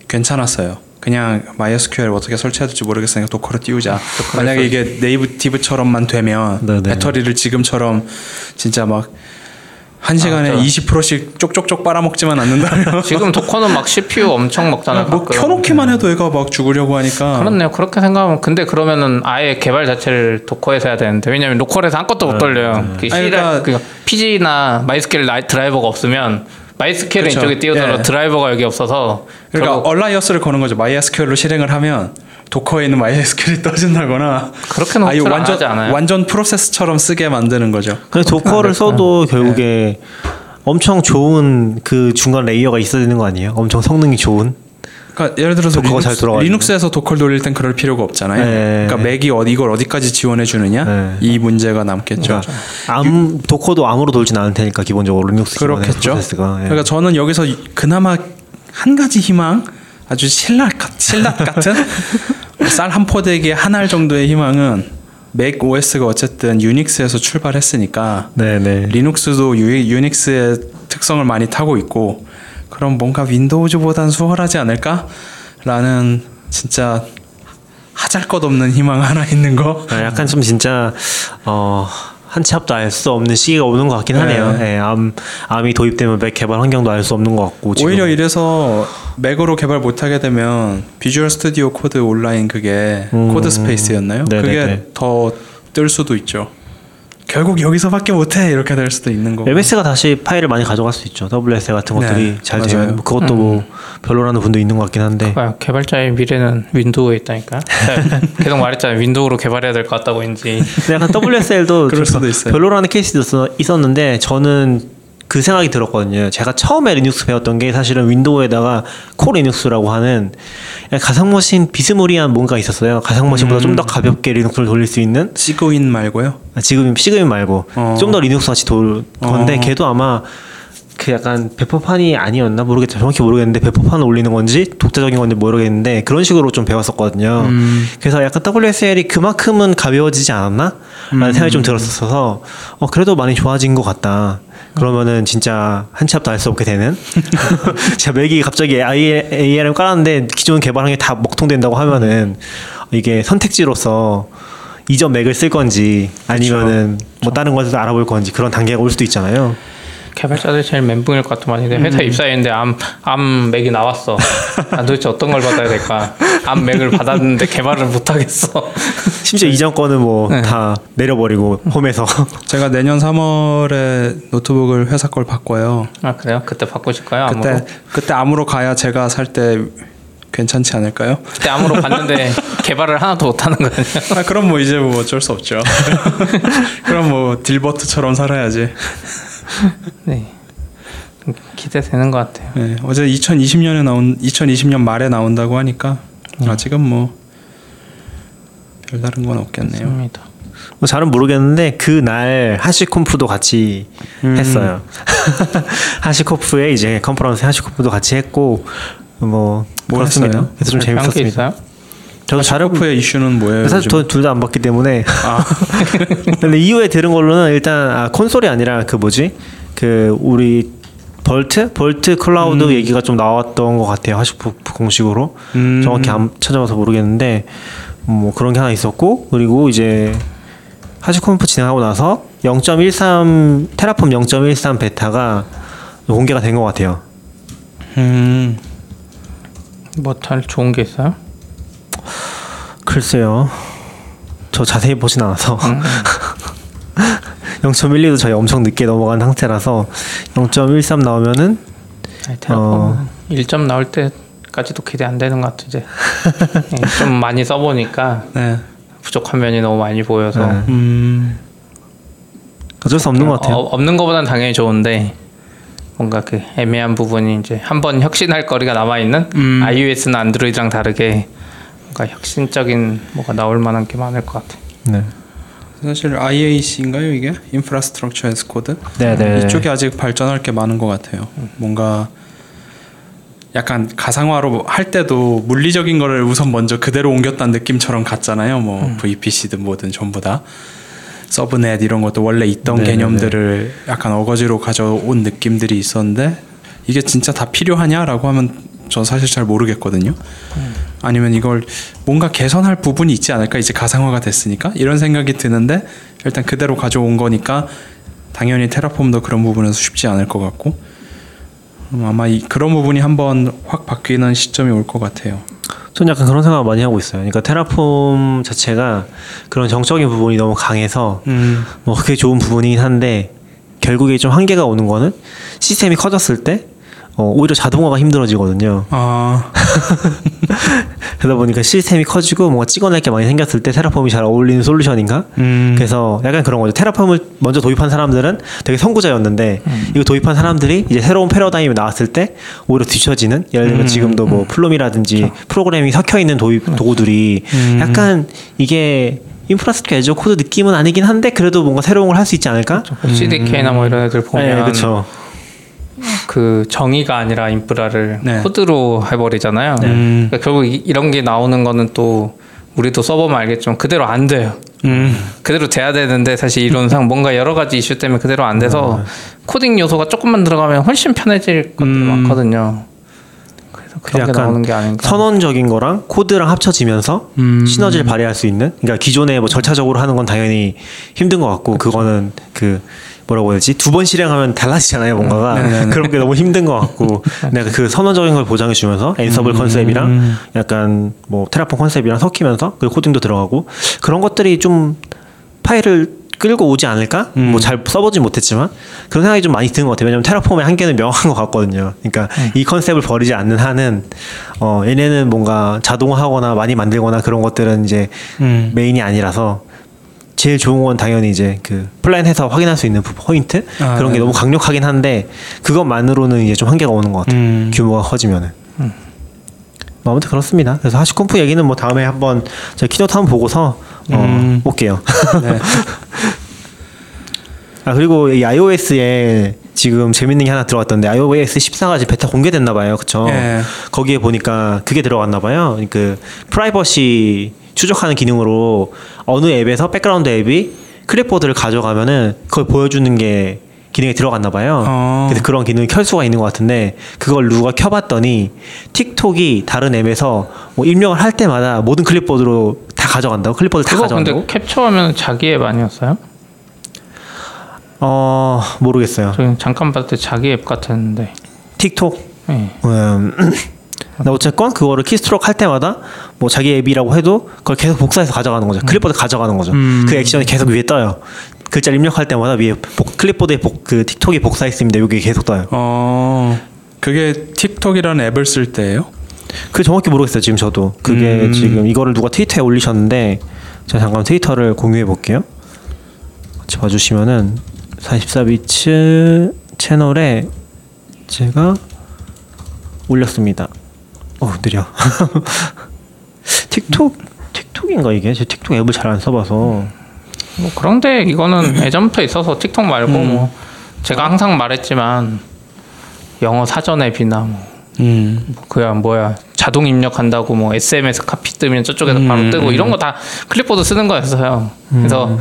괜찮았어요. 그냥 MySQL 어떻게 설치해야 될지 모르겠으니까 도커로 띄우자. 만약에 이게 네이티브처럼만 되면 네네. 배터리를 지금처럼 진짜 막 1시간에 20%씩 쪽쪽쪽 빨아먹지만 않는다면 지금 도커는 막 CPU 엄청 먹잖아요. 뭐 켜놓기만 해도 얘가 막 죽으려고 하니까. 그렇네요. 그렇게 생각하면. 근데 그러면은 아예 개발 자체를 도커에서 해야 되는데 왜냐면 로컬에서 아무것도 못 돌려요. 그러니까 PG나 MySQL 드라이버가 없으면 MySQL은 그렇죠. 이쪽에 띄우더라도 예. 드라이버가 여기 없어서 그러니까 얼라이언스를 거는 거죠. MySQL로 실행을 하면 도커에 있는 MySQL이 떠진다거나 그렇게는 아예 완전 프로세스처럼 쓰게 만드는 거죠. 근데 도커를 써도 결국에 예. 엄청 좋은 그 중간 레이어가 있어야 되는 거 아니에요? 엄청 성능이 좋은. 그러니까 예를 들어서 리눅스에서 도커를 돌릴 땐 그럴 필요가 없잖아요. 네. 그러니까 맥이 이걸 어디까지 지원해 주느냐 네. 이 문제가 남겠죠. 그렇죠. 도커도 암으로 돌진 않을 테니까 기본적으로 리눅스 그렇겠죠. 프로세스가. 네. 그러니까 저는 여기서 그나마 한 가지 희망, 아주 실낱 같은 쌀 한 포대기에 한 알 정도의 희망은 맥 OS가 어쨌든 유닉스에서 출발했으니까 네네. 리눅스도 유닉스의 특성을 많이 타고 있고. 그럼 뭔가 윈도우즈보단 수월하지 않을까라는 진짜 하잘것없는 희망 하나 있는 거. 약간 좀 진짜 한 치 앞도 알 수 없는 시기가 오는 것 같긴 하네요. 네, 암이 도입되면 맥 개발 환경도 알 수 없는 것 같고 지금. 오히려 이래서 맥으로 개발 못하게 되면 비주얼 스튜디오 코드 온라인 그게 코드 스페이스였나요? 네네네. 그게 더 뜰 수도 있죠. 결국 여기서밖에 못해 이렇게 될 수도 있는 거고. MS가 다시 파일을 많이 가져갈 수 있죠. WSL 같은 것들이 네, 잘 맞아요. 되면 그것도 뭐 별로라는 분도 있는 것 같긴 한데. 개발자의 미래는 윈도우에 있다니까. 계속 말했잖아요. 윈도우로 개발해야 될 것 같다고 인지. 약간 WSL도 그럴 수도 있어요. 별로라는 케이스도 있었는데 저는 그 생각이 들었거든요. 제가 처음에 리눅스 배웠던 게 사실은 윈도우에다가 코 리눅스라고 하는 가상머신 비스무리한 뭔가 있었어요. 가상머신보다 좀 더 가볍게 리눅스를 돌릴 수 있는 시그윈 말고요? 지금 시그윈 말고 좀 더 리눅스 같이 돌 건데 걔도 아마 그 약간 배포판이 아니었나 모르겠죠. 정확히 모르겠는데 배포판을 올리는 건지 독자적인 건지 모르겠는데 그런 식으로 좀 배웠었거든요. 그래서 약간 WSL이 그만큼은 가벼워지지 않았나? 라는 생각이 좀 들었어서 그래도 많이 좋아진 것 같다. 그러면은 진짜 한 치 앞도 알 수 없게 되는 제가 맥이 갑자기 ARM 깔았는데 기존 개발한 게 다 먹통된다고 하면은 이게 선택지로서 이전 맥을 쓸 건지 아니면은 그쵸. 뭐 다른 것을 알아볼 건지 그런 단계가 올 수도 있잖아요. 개발자들 제일 멘붕일 것 같더만. 회사에 입사했는데 암 맥이 나왔어. 난 도대체 어떤 걸 받아야 될까? 암 맥을 받았는데 개발을 못하겠어. 심지어 이전 거는 뭐 다 내려버리고 홈에서. 제가 내년 3월에 노트북을 회사 걸 바꿔요. 아 그래요? 그때 바꾸실 거예요? 그때 암으로 가야 제가 살 때 괜찮지 않을까요? 그때 암으로 갔는데 개발을 하나도 못하는 거 아니야? 아, 그럼 뭐 이제 뭐 어쩔 수 없죠. 그럼 뭐 딜버트처럼 살아야지. 네, 기대되는 것 같아요. 네, 어제 2020년 말에 나온다고 하니까 아직은 뭐 별다른 건 없겠네요. 맞습니다. 뭐 잘은 모르겠는데 그날 하시콤프도 같이 했어요. 하시콤프에 이제 컨퍼런스 하시콤프도 같이 했고 뭐 그렇습니다. 그래서 좀 재밌었습니다. 저도 자료프의 이슈는 뭐예요? 사실 둘 다 안 봤기 때문에. 근데 이후에 들은 걸로는 일단 콘솔이 아니라 우리 볼트 클라우드 얘기가 좀 나왔던 것 같아요. 하시프 공식으로 정확히 안 찾아봐서 모르겠는데 뭐 그런 게 하나 있었고 그리고 이제 하시콤프 진행하고 나서 0.13 테라폼 0.13 베타가 공개가 된 것 같아요. 뭐 잘 좋은 게 있어요? 글쎄요, 저 자세히 보진 않아서 0.12도 저희 엄청 늦게 넘어간 상태라서 0.13 나오면은 테라폼 1점 나올 때까지도 기대 안 되는 것 같은데 좀 많이 써보니까 네. 부족한 면이 너무 많이 보여서 네. 어쩔 수 없는 것 같아요. 없는 것보단 당연히 좋은데 뭔가 그 애매한 부분이 이제 한번 혁신할 거리가 남아 있는 iOS나 안드로이드랑 다르게. 그러니까 혁신적인 뭐가 나올 만한 게 많을 것 같아. 네. 사실 IAC인가요 이게? Infrastructure as Code. 네네. 이쪽이 아직 발전할 게 많은 것 같아요. 뭔가 약간 가상화로 할 때도 물리적인 거를 우선 먼저 그대로 옮겼다는 느낌처럼 갔잖아요. 뭐 VPC든 뭐든 전부 다 서브넷 이런 것도 원래 있던 네네. 개념들을 약간 어거지로 가져온 느낌들이 있었는데 이게 진짜 다 필요하냐라고 하면 전 사실 잘 모르겠거든요. 아니면 이걸 뭔가 개선할 부분이 있지 않을까? 이제 가상화가 됐으니까 이런 생각이 드는데 일단 그대로 가져온 거니까 당연히 테라폼도 그런 부분에서 쉽지 않을 것 같고 아마 그런 부분이 한번 확 바뀌는 시점이 올 것 같아요. 저는 약간 그런 생각 많이 하고 있어요. 그러니까 테라폼 자체가 그런 정적인 부분이 너무 강해서 뭐 그게 좋은 부분이긴 한데 결국에 좀 한계가 오는 거는 시스템이 커졌을 때 오히려 자동화가 힘들어지거든요. 그러다 보니까 시스템이 커지고 뭔가 찍어낼 게 많이 생겼을 때 테라폼이 잘 어울리는 솔루션인가? 그래서 약간 그런 거죠. 테라폼을 먼저 도입한 사람들은 되게 선구자였는데 이거 도입한 사람들이 이제 새로운 패러다임이 나왔을 때 오히려 뒤처지는 예를 들면 지금도 뭐 플롬이라든지 그렇죠. 프로그램이 섞여있는 도구들이 약간 이게 인프라스트럭처 애저 코드 느낌은 아니긴 한데 그래도 뭔가 새로운 걸 할 수 있지 않을까? 그렇죠. CDK나 뭐 이런 애들 보면 네, 그렇죠. 그 정의가 아니라 인프라를 네. 코드로 해버리잖아요. 네. 그러니까 결국 이런 게 나오는 거는 또 우리도 써보면 알겠지만 그대로 안 돼요. 그대로 돼야 되는데 사실 이론상 뭔가 여러 가지 이슈 때문에 그대로 안 돼서 코딩 요소가 조금만 들어가면 훨씬 편해질 것들이 많거든요. 그래서 그런 게 나오는 게 아닌가. 선언적인 거랑 코드랑 합쳐지면서 시너지를 발휘할 수 있는. 그러니까 기존에 뭐 절차적으로 하는 건 당연히 힘든 것 같고 그쵸. 그거는 그. 뭐라고 해야 되지? 두 번 실행하면 달라지잖아요, 뭔가가. 그런 게 너무 힘든 것 같고, 내가 그 선언적인 걸 보장해주면서, 엔서블 컨셉이랑, 약간 뭐 테라폼 컨셉이랑 섞이면서, 그리고 코딩도 들어가고, 그런 것들이 좀 파일을 끌고 오지 않을까? 뭐 잘 써보지 못했지만 그런 생각이 좀 많이 드는 것 같아요. 왜냐면 테라폼의 한계는 명확한 것 같거든요. 그러니까 이 컨셉을 버리지 않는 한은 얘네는 뭔가 자동화하거나 많이 만들거나 그런 것들은 이제 메인이 아니라서 제일 좋은 건 당연히 이제 그 플랜해서 확인할 수 있는 포인트 그런 게 너무 강력하긴 한데 그것만으로는 이제 좀 한계가 오는 것 같아요. 규모가 커지면은. 아무튼 그렇습니다. 그래서 하시콤프 얘기는 뭐 다음에 한번 저희 키노트 한번 보고서 올게요. 네. 아 그리고 이 iOS에 지금 재밌는 게 하나 들어갔던데 iOS 14가 지금 베타 공개됐나 봐요, 그렇죠? 예. 거기에 보니까 그게 들어갔나 봐요. 그 프라이버시 추적하는 기능으로 어느 앱에서 백그라운드 앱이 클립보드를 가져가면은 그걸 보여주는 게 기능이 들어갔나 봐요. 그래서 그런 기능이 켤 수가 있는 것 같은데 그걸 누가 켜봤더니 틱톡이 다른 앱에서 뭐 입력을 할 때마다 모든 클립보드로 다 가져간다고? 클립보드 다 가져간다고? 근데 캡처하면 자기 앱 아니었어요? 모르겠어요. 잠깐 봤을 때 자기 앱 같았는데 틱톡? 네. 어쨌건 그거를 키스트로크 할 때마다 뭐 자기 앱이라고 해도 그걸 계속 복사해서 가져가는 거죠. 클립보드 가져가는 거죠. 그 액션이 계속 위에 떠요. 글자를 입력할 때마다 위에 클립보드에 그 틱톡이 복사했습니다. 여기 계속 떠요. 그게 틱톡이라는 앱을 쓸 때예요? 그 정확히 모르겠어요. 지금 저도 그게 지금 이거를 누가 트위터에 올리셨는데 제가 잠깐 트위터를 공유해 볼게요. 같이 봐주시면은 44비츠 채널에 제가 올렸습니다. 느려. 틱톡인가 이게? 제 틱톡 앱을 잘 안 써봐서. 뭐 그런데 이거는 예전부터 있어서 틱톡 말고 뭐 제가 항상 말했지만 영어 사전 앱이나 그야 뭐야 자동 입력한다고 뭐 SMS 카피 뜨면 저쪽에서 바로 뜨고 이런 거 다 클립보드 쓰는 거였어요. 그래서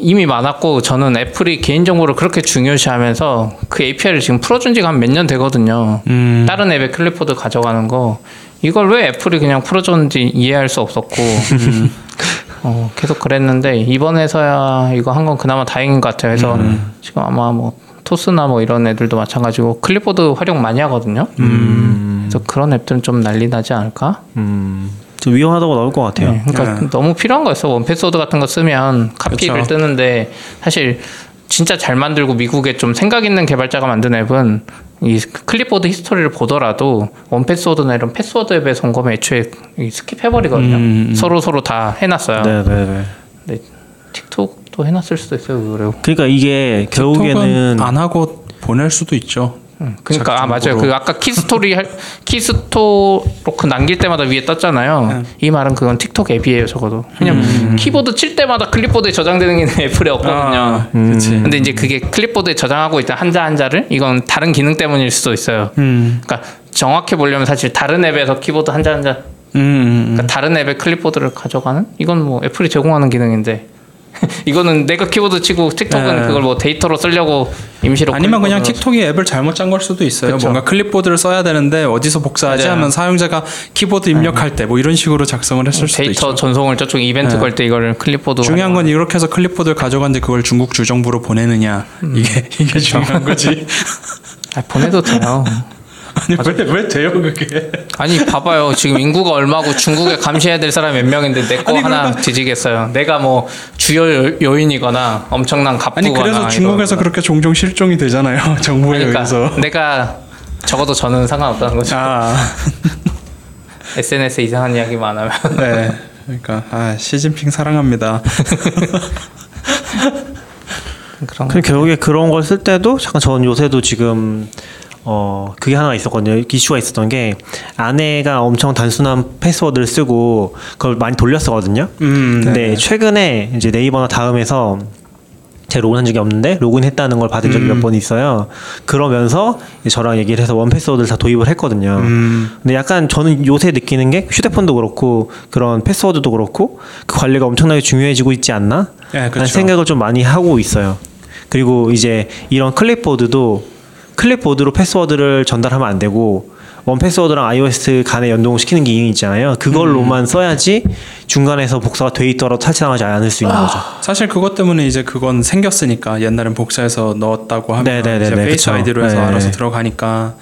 이미 많았고 저는 애플이 개인정보를 그렇게 중요시하면서 그 API를 지금 풀어준 지가 한 몇 년 되거든요. 다른 앱에 클립보드 가져가는 거 이걸 왜 애플이 그냥 풀어줬는지 이해할 수 없었고 계속 그랬는데 이번에서야 이거 한 건 그나마 다행인 것 같아요. 그래서 지금 아마 뭐 토스나 뭐 이런 애들도 마찬가지고 클립보드 활용 많이 하거든요. 그래서 그런 앱들은 좀 난리 나지 않을까? 좀 위험하다고 나올 것 같아요. 네, 그러니까 너무 필요한 거였어. 원패스워드 같은 거 쓰면 카피를 뜨는데 사실 진짜 잘 만들고 미국에 좀 생각 있는 개발자가 만든 앱은 이 클립보드 히스토리를 보더라도 원패스워드나 이런 패스워드 앱의 점검에 애초에 스킵해버리거든요. 서로 다 해놨어요. 네네네. 근데 틱톡도 해놨을 수도 있어요. 그러니까 이게 결국에는 안 하고 보낼 수도 있죠. 그러니까 맞아요. 그 아까 키스토로크 남길 때마다 위에 떴잖아요. 이 말은 그건 틱톡 앱이에요, 적어도. 왜냐면 키보드 칠 때마다 클립보드에 저장되는 게 애플에 없거든요. 근데 이제 그게 클립보드에 저장하고 있던 한자 한자를 이건 다른 기능 때문일 수도 있어요. 그러니까 정확히 보려면 사실 다른 앱에서 키보드 한자 한자 그러니까 다른 앱에 클립보드를 가져가는 이건 뭐 애플이 제공하는 기능인데. 이거는 내가 키보드 치고 틱톡은 그걸 뭐 데이터로 쓰려고 임시로 아니면 그냥 틱톡이 앱을 잘못 짠 걸 수도 있어요. 그쵸? 뭔가 클립보드를 써야 되는데 어디서 복사하지 하면 사용자가 키보드 입력할 때 뭐 이런 식으로 작성을 했을 수도 있죠. 데이터 전송을 저쪽 이벤트 걸 때 이거를 클립보드 중요한 건 이렇게 해서 클립보드를 가져갔는데 그걸 중국 주정부로 보내느냐 이게 중요한 거지. 보내도 돼요. 아니 왜 돼요 그게? 아니 봐봐요. 지금 인구가 얼마고 중국에 감시해야 될 사람이 몇 명인데 내 거 하나 뒤지겠어요. 내가 뭐 주요 요인이거나 엄청난 갑부거나. 아니 그래서 중국에서 그렇게 종종 실종이 되잖아요. 정부에 의해서. 내가 적어도 저는 상관없다는 거죠. SNS에 이상한 이야기만 하면. 네. 그러니까 시진핑 사랑합니다. 그럼 결국에 그런 걸 쓸 때도 잠깐 전 요새도 지금 그게 하나 있었거든요. 이슈가 있었던 게 아내가 엄청 단순한 패스워드를 쓰고 그걸 많이 돌렸었거든요. 근데 최근에 이제 네이버나 다음에서 제가 로그인한 적이 없는데 로그인했다는 걸 받은 적이 몇 번 있어요. 그러면서 저랑 얘기를 해서 원패스워드를 다 도입을 했거든요. 근데 약간 저는 요새 느끼는 게 휴대폰도 그렇고 그런 패스워드도 그렇고 그 관리가 엄청나게 중요해지고 있지 않나? 라는 생각을 좀 많이 하고 있어요. 그리고 이제 이런 클립보드도 클립보드로 패스워드를 전달하면 안 되고 원패스워드랑 iOS 간에 연동시키는 기능이 있잖아요. 그걸로만 써야지 중간에서 복사가 돼 있더라도 탈취당하지 않을 수 있는 거죠. 사실 그것 때문에 이제 그건 생겼으니까 옛날엔 복사해서 넣었다고 하면 이제 페이스 아이디로 해서 알아서 들어가니까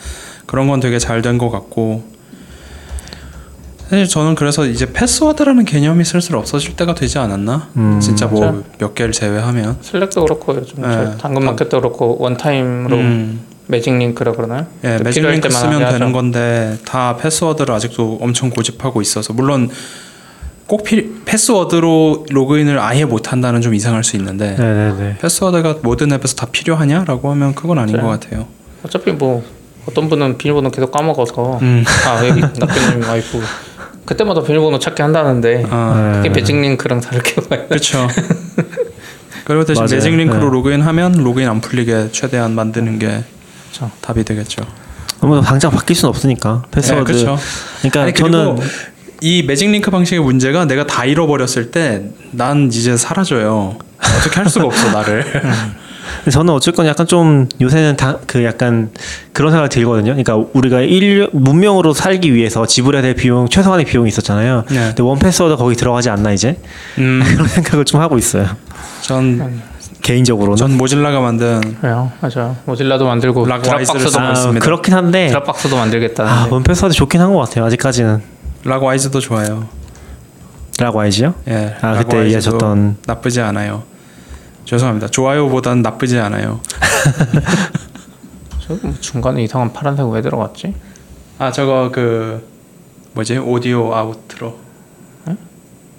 그런 건 되게 잘 된 것 같고 사실 저는 그래서 이제 패스워드라는 개념이 슬슬 없어질 때가 되지 않았나? 진짜 뭐 몇 개를 제외하면 슬랙도 그렇고 요즘 네. 당근마켓도 그렇고 원타임으로 매직링크라 그러나요? 예, 매직링크 쓰면 되는 하죠. 건데 다 패스워드를 아직도 엄청 고집하고 있어서 물론 꼭 패스워드로 로그인을 아예 못한다는 좀 이상할 수 있는데 네네네. 패스워드가 모든 앱에서 다 필요하냐라고 하면 그건 아닌 것 같아요. 어차피 뭐 어떤 분은 비밀번호 계속 까먹어서 아 여기 낙교님 와이프 그때마다 비밀번호 찾기 한다는데 그게 매직링크랑 다르게 봐요. 그렇죠. 그리고 대신 맞아요. 매직링크로 네. 로그인하면 로그인 안 풀리게 최대한 만드는 게 그렇죠. 답이 되겠죠. 너무 당장 바뀔 수는 없으니까 패스워드. 네, 그렇죠. 그러니까 아니, 저는 이 매직링크 방식의 문제가 내가 다 잃어버렸을 때 난 이제 사라져요. 어떻게 할 수가 없어 나를. 저는 어쨌건 약간 좀 요새는 다 그 약간 그런 생각이 들거든요. 그러니까 우리가 문명으로 살기 위해서 지불해야 될 비용 최소한의 비용이 있었잖아요. 네. 근데 원패스워드 거기 들어가지 않나 이제 그런 생각을 좀 하고 있어요. 전 개인적으로는 전 모질라가 만든 그래요, 맞아요. 모질라도 만들고 드랍박스도 만듭니다. 그렇긴 한데 드랍박스도 만들겠다. 아, 원패스워드 좋긴 한 것 같아요. 아직까지는 락와이즈도 좋아요. 락와이즈요? 예. 아 그때 얘기하셨던 나쁘지 않아요. 죄송합니다. 좋아요보단 나쁘지 않아요. 저거 중간에 이상한 파란색 왜 들어갔지? 아 저거 그 뭐지 오디오 아웃트로. 응?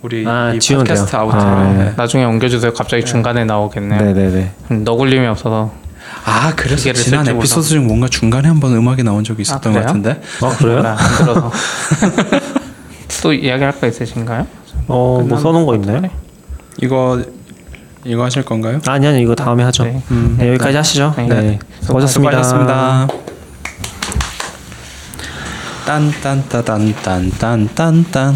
우리 이 팟캐스트 아웃트로. 네. 나중에 옮겨주세요. 갑자기 중간에 나오겠네요. 네네네. 너굴림이 없어서. 아 그래서 지난 에피소드 중 뭔가 중간에 한번 음악이 나온 적이 있었던 것 같은데. 아 그래요? 안 들어서. 또 이야기할 거 있으신가요? 뭐 써놓은 거 있나요? 이거 하실 건가요? 아니요 이거 다음에 하죠. 네. 네, 여기까지 하시죠. 네. 수고하셨습니다. 딴딴따단딴딴딴딴.